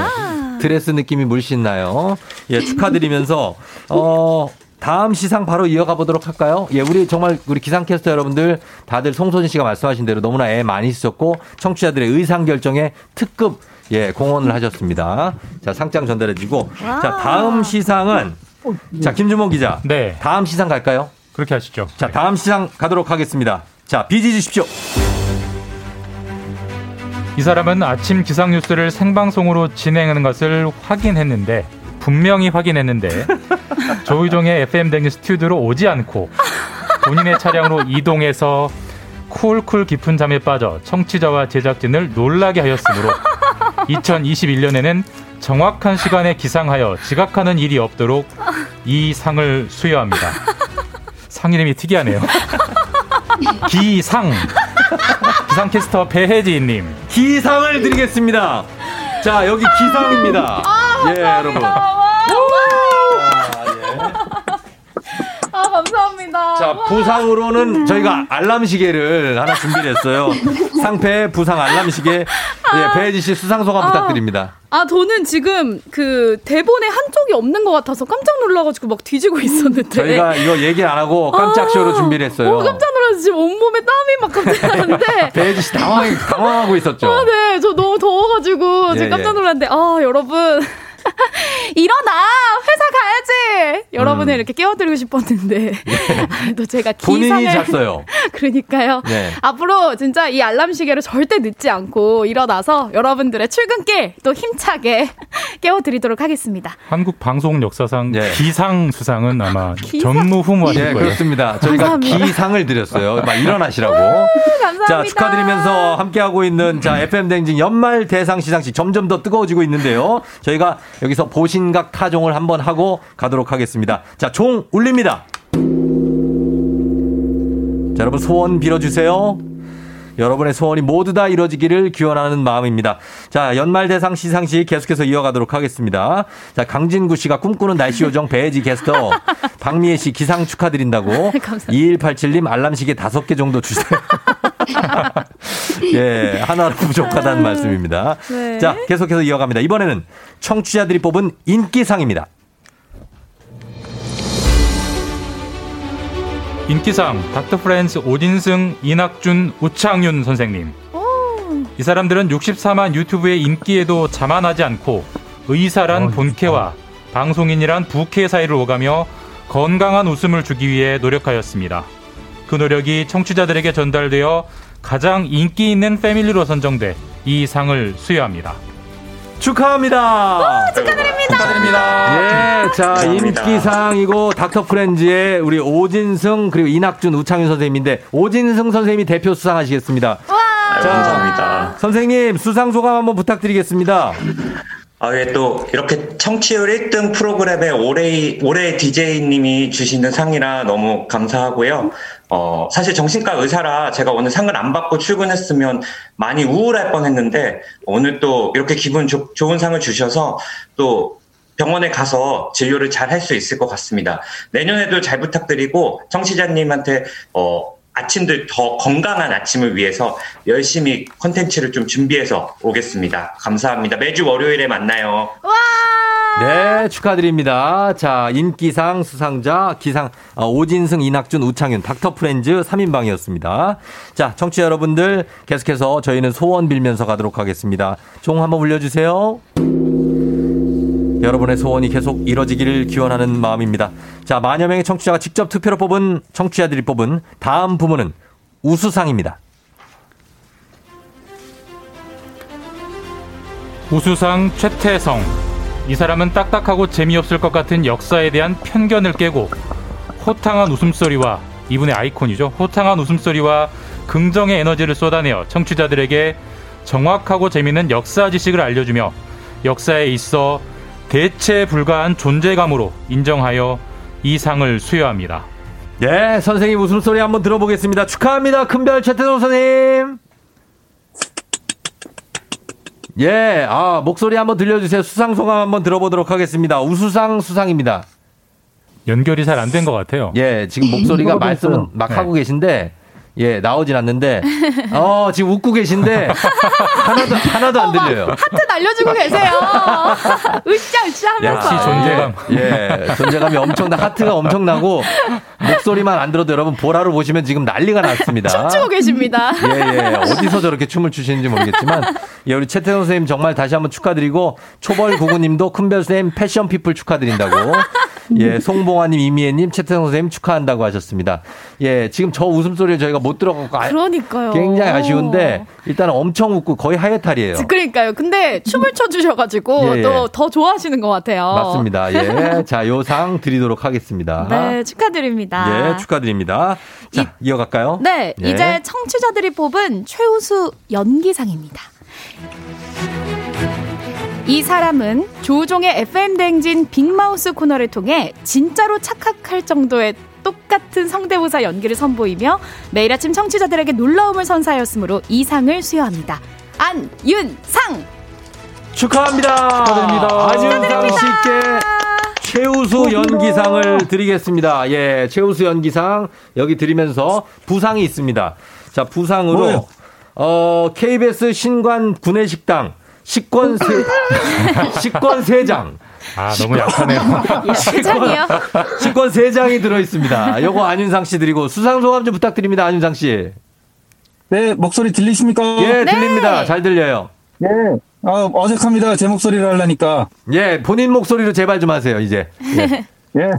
드레스 느낌이 물씬 나요. 예, 축하드리면서 다음 시상 바로 이어가 보도록 할까요? 예, 우리 정말 우리 기상캐스터 여러분들 다들 송소진 씨가 말씀하신 대로 너무나 애 많이 쓰셨고 청취자들의 의상 결정에 특급 예 공헌을 하셨습니다. 자, 상장 전달해주고 자 다음 시상은 자 김준범 기자. 네. 다음 시상 갈까요? 그렇게 하시죠. 자 다음 시상 가도록 하겠습니다. 자 비지 주십시오. 이 사람은 아침 기상 뉴스를 생방송으로 진행하는 것을 분명히 확인했는데 조우종의 FM댕진 스튜디오로 오지 않고 본인의 차량으로 이동해서 쿨쿨 깊은 잠에 빠져 청취자와 제작진을 놀라게 하였으므로 2021년에는 정확한 시간에 기상하여 지각하는 일이 없도록 이 상을 수여합니다. 상 이름이 특이하네요. 기상캐스터 배혜지님 기상을 드리겠습니다. 자 여기 기상입니다. 예, 여러분. 아, 감사합니다. 자, 부상으로는 저희가 알람 시계를 하나 준비를 했어요. 상패 부상 알람 시계. 예, 배혜지 씨 수상 소감 부탁드립니다. 아, 저는 지금 그 대본에 한쪽이 없는 것 같아서 깜짝 놀라가지고 막 뒤지고 있었는데. 저희가 이거 얘기 안 하고 깜짝쇼로 준비를 했어요. 깜짝 놀라서 지금 온몸에 땀이 막 갑자기. 배혜지 씨 당황하고 있었죠. 아, 네. 저 너무 더워가지고 지금 깜짝 놀랐는데. 아, 여러분. 일어나! 회사 가야지! 여러분을 이렇게 깨워드리고 싶었는데. 네. 또 제가 기상을. 본인이 잤어요. 그러니까요. 네. 앞으로 진짜 이 알람 시계를 절대 늦지 않고 일어나서 여러분들의 출근길 또 힘차게 깨워드리도록 하겠습니다. 한국 방송 역사상 네. 기상 수상은 아마 전무후무하실 거예요. 네, 그렇습니다. 저희가 감사합니다. 기상을 드렸어요. 막 일어나시라고. 감사합니다. 자, 축하드리면서 함께하고 있는 자, FM 대행진 연말 대상 시상식 점점 더 뜨거워지고 있는데요. 저희가 여기서 보신각 타종을 한번 하고 가도록 하겠습니다. 자, 종 울립니다. 자, 여러분 소원 빌어주세요. 여러분의 소원이 모두 다 이루어지기를 기원하는 마음입니다. 자, 연말 대상 시상식 계속해서 이어가도록 하겠습니다. 자, 강진구 씨가 꿈꾸는 날씨 요정 배혜지 게스터, 박미애 씨 기상 축하드린다고 2187님 알람시계 5개 정도 주세요. 예, 하나로 부족하다는 말씀입니다. 네. 자, 계속해서 이어갑니다. 이번에는 청취자들이 뽑은 인기상입니다. 인기상 닥터프렌즈 오진승, 이낙준, 우창윤 선생님. 이 사람들은 64만 유튜브의 인기에도 자만하지 않고 의사란 본캐와 방송인이란 부캐 사이를 오가며 건강한 웃음을 주기 위해 노력하였습니다. 그 노력이 청취자들에게 전달되어 가장 인기 있는 패밀리로 선정돼 이 상을 수여합니다. 축하합니다. 오, 축하드립니다. 축하드립니다. 예, 자, 축하합니다. 인기상이고 닥터프렌즈의 우리 오진승 그리고 이낙준, 우창윤 선생님인데 오진승 선생님이 대표 수상하시겠습니다. 와, 자, 감사합니다. 선생님 수상 소감 한번 부탁드리겠습니다. 아, 예, 또 이렇게 청취율 1등 프로그램에 올해 DJ님이 주시는 상이라 너무 감사하고요. 사실 정신과 의사라 제가 오늘 상을 안 받고 출근했으면 많이 우울할 뻔했는데 오늘 또 이렇게 기분 좋은 상을 주셔서 또 병원에 가서 진료를 잘 할 수 있을 것 같습니다. 내년에도 잘 부탁드리고 청취자님한테 아침들 더 건강한 아침을 위해서 열심히 콘텐츠를 좀 준비해서 오겠습니다. 감사합니다. 매주 월요일에 만나요. 와! 네, 축하드립니다. 자, 인기상 수상자 기상 오진승, 이낙준, 우창윤, 닥터프렌즈 3인방이었습니다. 자, 청취자 여러분들 계속해서 저희는 소원 빌면서 가도록 하겠습니다. 종 한번 울려주세요. 여러분의 소원이 계속 이뤄지기를 기원하는 마음입니다. 자, 만여 명의 청취자가 직접 투표로 뽑은 청취자들이 뽑은 다음 부문은 우수상입니다. 우수상 최태성. 이 사람은 딱딱하고 재미없을 것 같은 역사에 대한 편견을 깨고 호탕한 웃음소리와 이분의 아이콘이죠. 호탕한 웃음소리와 긍정의 에너지를 쏟아내어 청취자들에게 정확하고 재미있는 역사 지식을 알려주며 역사에 있어 대체 불가한 존재감으로 인정하여 이 상을 수여합니다. 네, 선생님 웃음소리 한번 들어보겠습니다. 축하합니다. 큰별 최태성 선생님. 예, 아, 목소리 한번 들려주세요. 수상 소감 한번 들어보도록 하겠습니다. 우수상 수상입니다. 연결이 잘 안 된 것 같아요. 예, 지금 목소리가 말씀은 막 하고 계신데 예, 나오진 않는데, 지금 웃고 계신데, 하나도 안 들려요. 하트 날려주고 계세요. 으쌰, 으쌰 하면서. 역시 존재감. 예, 존재감이 엄청나, 하트가 엄청나고, 목소리만 안 들어도 여러분, 보라로 보시면 지금 난리가 났습니다. 춤추고 계십니다. 예, 어디서 저렇게 춤을 추시는지 모르겠지만, 예, 우리 최태성 선생님 정말 다시 한번 축하드리고, 초벌구구님도 큰별 선생님 패션피플 축하드린다고, 예, 송봉아님, 이미애님, 최태성 선생님 축하한다고 하셨습니다. 예, 지금 저 웃음소리를 저희가 못 들어가고 그러니까요. 굉장히 아쉬운데 일단 엄청 웃고 거의 하이탈이에요. 그러니까요. 근데 춤을 춰주셔가지고 예, 예. 또 더 좋아하시는 것 같아요. 맞습니다. 예, 자, 요 상 드리도록 하겠습니다. 네, 축하드립니다. 예, 축하드립니다. 자, 이어갈까요? 네, 예. 이제 청취자들이 뽑은 최우수 연기상입니다. 이 사람은 조우종의 FM 대행진 빅마우스 코너를 통해 진짜로 착각할 정도의 똑같은 성대모사 연기를 선보이며 매일 아침 청취자들에게 놀라움을 선사하였으므로 이 상을 수여합니다. 안윤상! 축하합니다. 축하드립니다. 안윤상 씨께 최우수 연기상을 드리겠습니다. 예, 최우수 연기상 여기 드리면서 부상이 있습니다. 자, 부상으로 뭐예요? KBS 신관 구내식당 식권 3장. 아, 너무 약하네요. 식권 3장이 들어있습니다. 요거 안윤상 씨 드리고 수상 소감 좀 부탁드립니다. 안윤상 씨. 네, 목소리 들리십니까? 예, 네. 들립니다. 잘 들려요. 네. 아, 어색합니다. 제 목소리로 하려니까. 예, 본인 목소리로 제발 좀 하세요, 이제. 예. 예.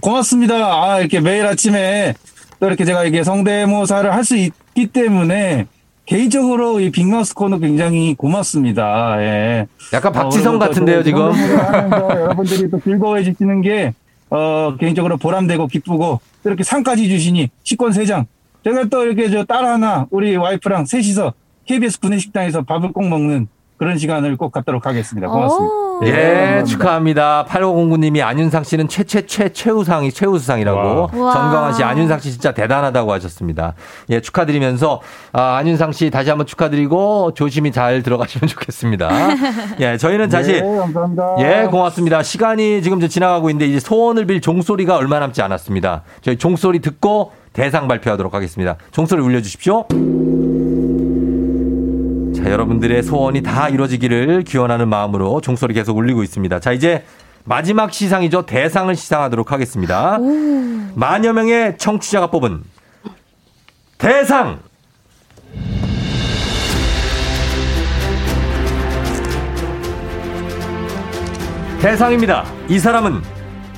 고맙습니다. 아, 이렇게 매일 아침에 또 이렇게 제가 이게 성대모사를 할 수 있기 때문에 개인적으로 이 빅마우스 코너 굉장히 고맙습니다. 예. 약간 박지성 같은데요, 지금. 여러분들이 또 즐거워해 주시는 게, 개인적으로 보람되고 기쁘고, 이렇게 상까지 주시니, 식권 3장. 제가 또 이렇게 저 딸 하나, 우리 와이프랑 셋이서 KBS 구내식당에서 밥을 꼭 먹는 그런 시간을 꼭 갖도록 하겠습니다. 고맙습니다. 예, 감사합니다. 축하합니다. 8509님이 안윤상 씨는 최우수상이라고. 정강환 씨, 안윤상 씨 진짜 대단하다고 하셨습니다. 예, 축하드리면서, 아, 안윤상 씨 다시 한번 축하드리고, 조심히 잘 들어가시면 좋겠습니다. 예, 저희는 다시. 네, 감사합니다. 예, 고맙습니다. 시간이 지금 지나가고 있는데, 이제 소원을 빌 종소리가 얼마 남지 않았습니다. 저희 종소리 듣고 대상 발표하도록 하겠습니다. 종소리 울려주십시오. 자, 여러분들의 소원이 다 이루어지기를 기원하는 마음으로 종소리 계속 울리고 있습니다. 자, 이제 마지막 시상이죠. 대상을 시상하도록 하겠습니다. 만여 명의 청취자가 뽑은 대상! 대상입니다. 이 사람은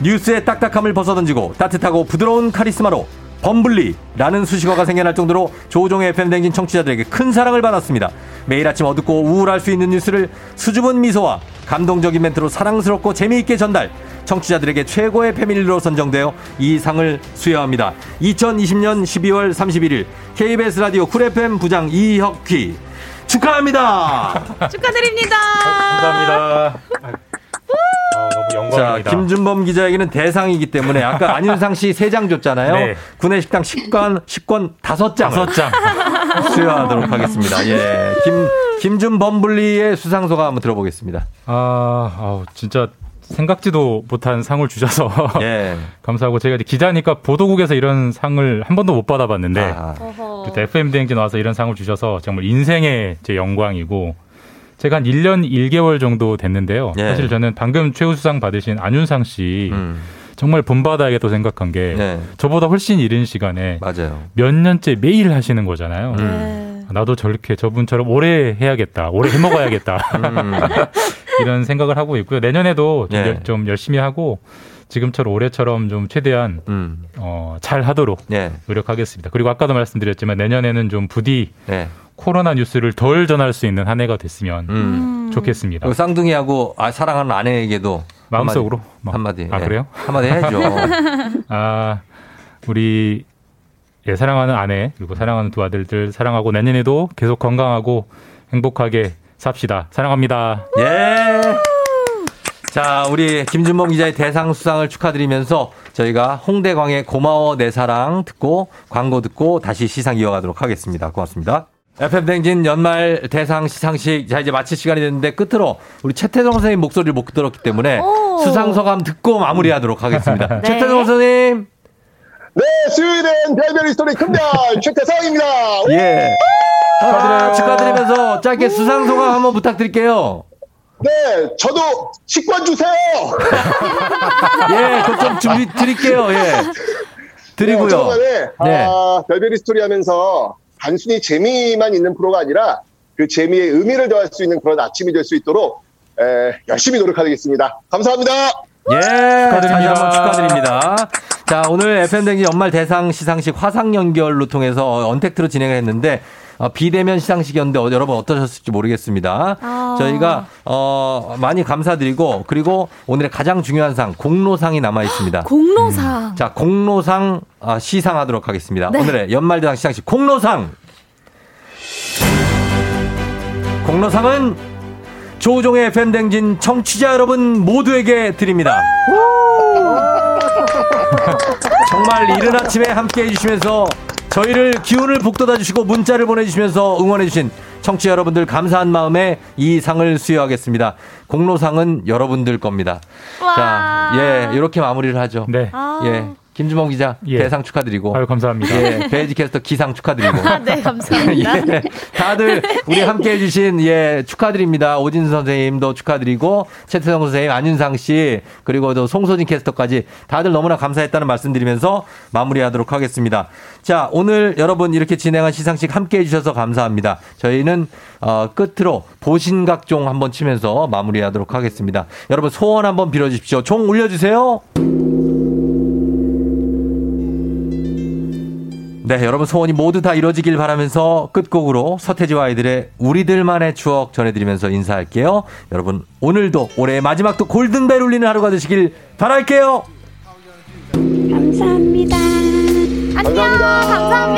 뉴스의 딱딱함을 벗어던지고 따뜻하고 부드러운 카리스마로 범블리라는 수식어가 생겨날 정도로 조우종의 FM 대행진 청취자들에게 큰 사랑을 받았습니다. 매일 아침 어둡고 우울할 수 있는 뉴스를 수줍은 미소와 감동적인 멘트로 사랑스럽고 재미있게 전달, 청취자들에게 최고의 패밀리로 선정되어 이 상을 수여합니다. 2020년 12월 31일 KBS 라디오 쿨 FM 부장 이혁희 축하합니다. 축하드립니다. 감사합니다. 자, 김준범 기자에게는 대상이기 때문에 아까 안윤상 씨 3장 줬잖아요. 네. 구내식당 식권 5장 수여하도록 하겠습니다. 예, 김준범 분리의 수상소감 한번 들어보겠습니다. 진짜 생각지도 못한 상을 주셔서 예. 감사하고 제가 이제 기자니까 보도국에서 이런 상을 한 번도 못 받아봤는데 FM 대행진 와서 이런 상을 주셔서 정말 인생의 제 영광이고. 제가 한 1년 1개월 정도 됐는데요. 예. 사실 저는 방금 최우수상 받으신 안윤상 씨 정말 본받아야겠다고 생각한 게 예. 저보다 훨씬 이른 시간에 맞아요. 몇 년째 매일 하시는 거잖아요. 나도 저렇게 저분처럼 오래 해야겠다. 오래 해먹어야겠다. 이런 생각을 하고 있고요. 내년에도 좀 열심히 하고 지금처럼 올해처럼 좀 최대한 잘 하도록 노력하겠습니다. 그리고 아까도 말씀드렸지만 내년에는 좀 부디 코로나 뉴스를 덜 전할 수 있는 한 해가 됐으면 좋겠습니다. 쌍둥이하고 사랑하는 아내에게도 마음속으로 한마디. 아, 그래요? 한마디 해야죠. 우리 사랑하는 아내 그리고 사랑하는 두 아들들 사랑하고 내년에도 계속 건강하고 행복하게 삽시다. 사랑합니다. 예. 자, 우리 김준범 기자의 대상 수상을 축하드리면서 저희가 홍대광의 고마워 내 사랑 듣고 광고 듣고 다시 시상 이어가도록 하겠습니다. 고맙습니다. FM 대행진 연말 대상 시상식 자 이제 마칠 시간이 됐는데 끝으로 우리 최태성 선생님 목소리를 못 들었기 때문에 수상소감 듣고 마무리하도록 하겠습니다. 네. 최태성 선생님. 네, 수요일엔 별별이 스토리 금별 최태성입니다. 예. 축하드리면서 짧게 수상소감 한번 부탁드릴게요. 네, 저도 식권 주세요. 예, 그 좀 준비 드릴게요. 예, 드리고요. 네, 어쨌든 간에 별별이 스토리 하면서. 단순히 재미만 있는 프로가 아니라 그 재미에 의미를 더할 수 있는 그런 아침이 될 수 있도록 열심히 노력하겠습니다. 감사합니다. 예, 축하드립니다. 축하드립니다. 자, 오늘 FM 대행진 연말 대상 시상식 화상 연결로 통해서 언택트로 진행을 했는데 비대면 시상식이었는데 여러분 어떠셨을지 모르겠습니다. 저희가 많이 감사드리고 그리고 오늘의 가장 중요한 상 공로상이 남아있습니다. 공로상. 자, 공로상 시상하도록 하겠습니다. 네. 오늘의 연말대상 시상식 공로상. 공로상은 조우종의 FM 대행진 청취자 여러분 모두에게 드립니다. 정말 이른 아침에 함께해 주시면서 저희를 기운을 북돋아 주시고 문자를 보내주시면서 응원해 주신 청취자 여러분들 감사한 마음에 이 상을 수여하겠습니다. 공로상은 여러분들 겁니다. 자, 예, 이렇게 마무리를 하죠. 네. 예, 김준범 기자 예. 대상 축하드리고. 아유, 감사합니다. 예, 배혜지 캐스터 기상 축하드리고. 아, 네, 감사합니다. 예, 다들 우리 함께해 주신 예, 축하드립니다. 오진승 선생님도 축하드리고 최태성 선생님, 안윤상 씨 그리고 또 송소진 캐스터까지 다들 너무나 감사했다는 말씀드리면서 마무리하도록 하겠습니다. 자, 오늘 여러분 이렇게 진행한 시상식 함께해 주셔서 감사합니다. 저희는 끝으로 보신각 종 한번 치면서 마무리하도록 하겠습니다. 여러분 소원 한번 빌어주십시오. 종 올려주세요. 네, 여러분 소원이 모두 다 이루어지길 바라면서 끝곡으로 서태지와 아이들의 우리들만의 추억 전해드리면서 인사할게요. 여러분 오늘도 올해의 마지막도 골든벨 울리는 하루가 되시길 바랄게요. 감사합니다. 안녕. 감사합니다.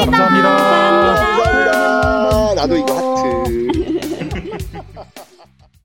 감사합니다. 감사합니다. 감사합니다. 나도 이거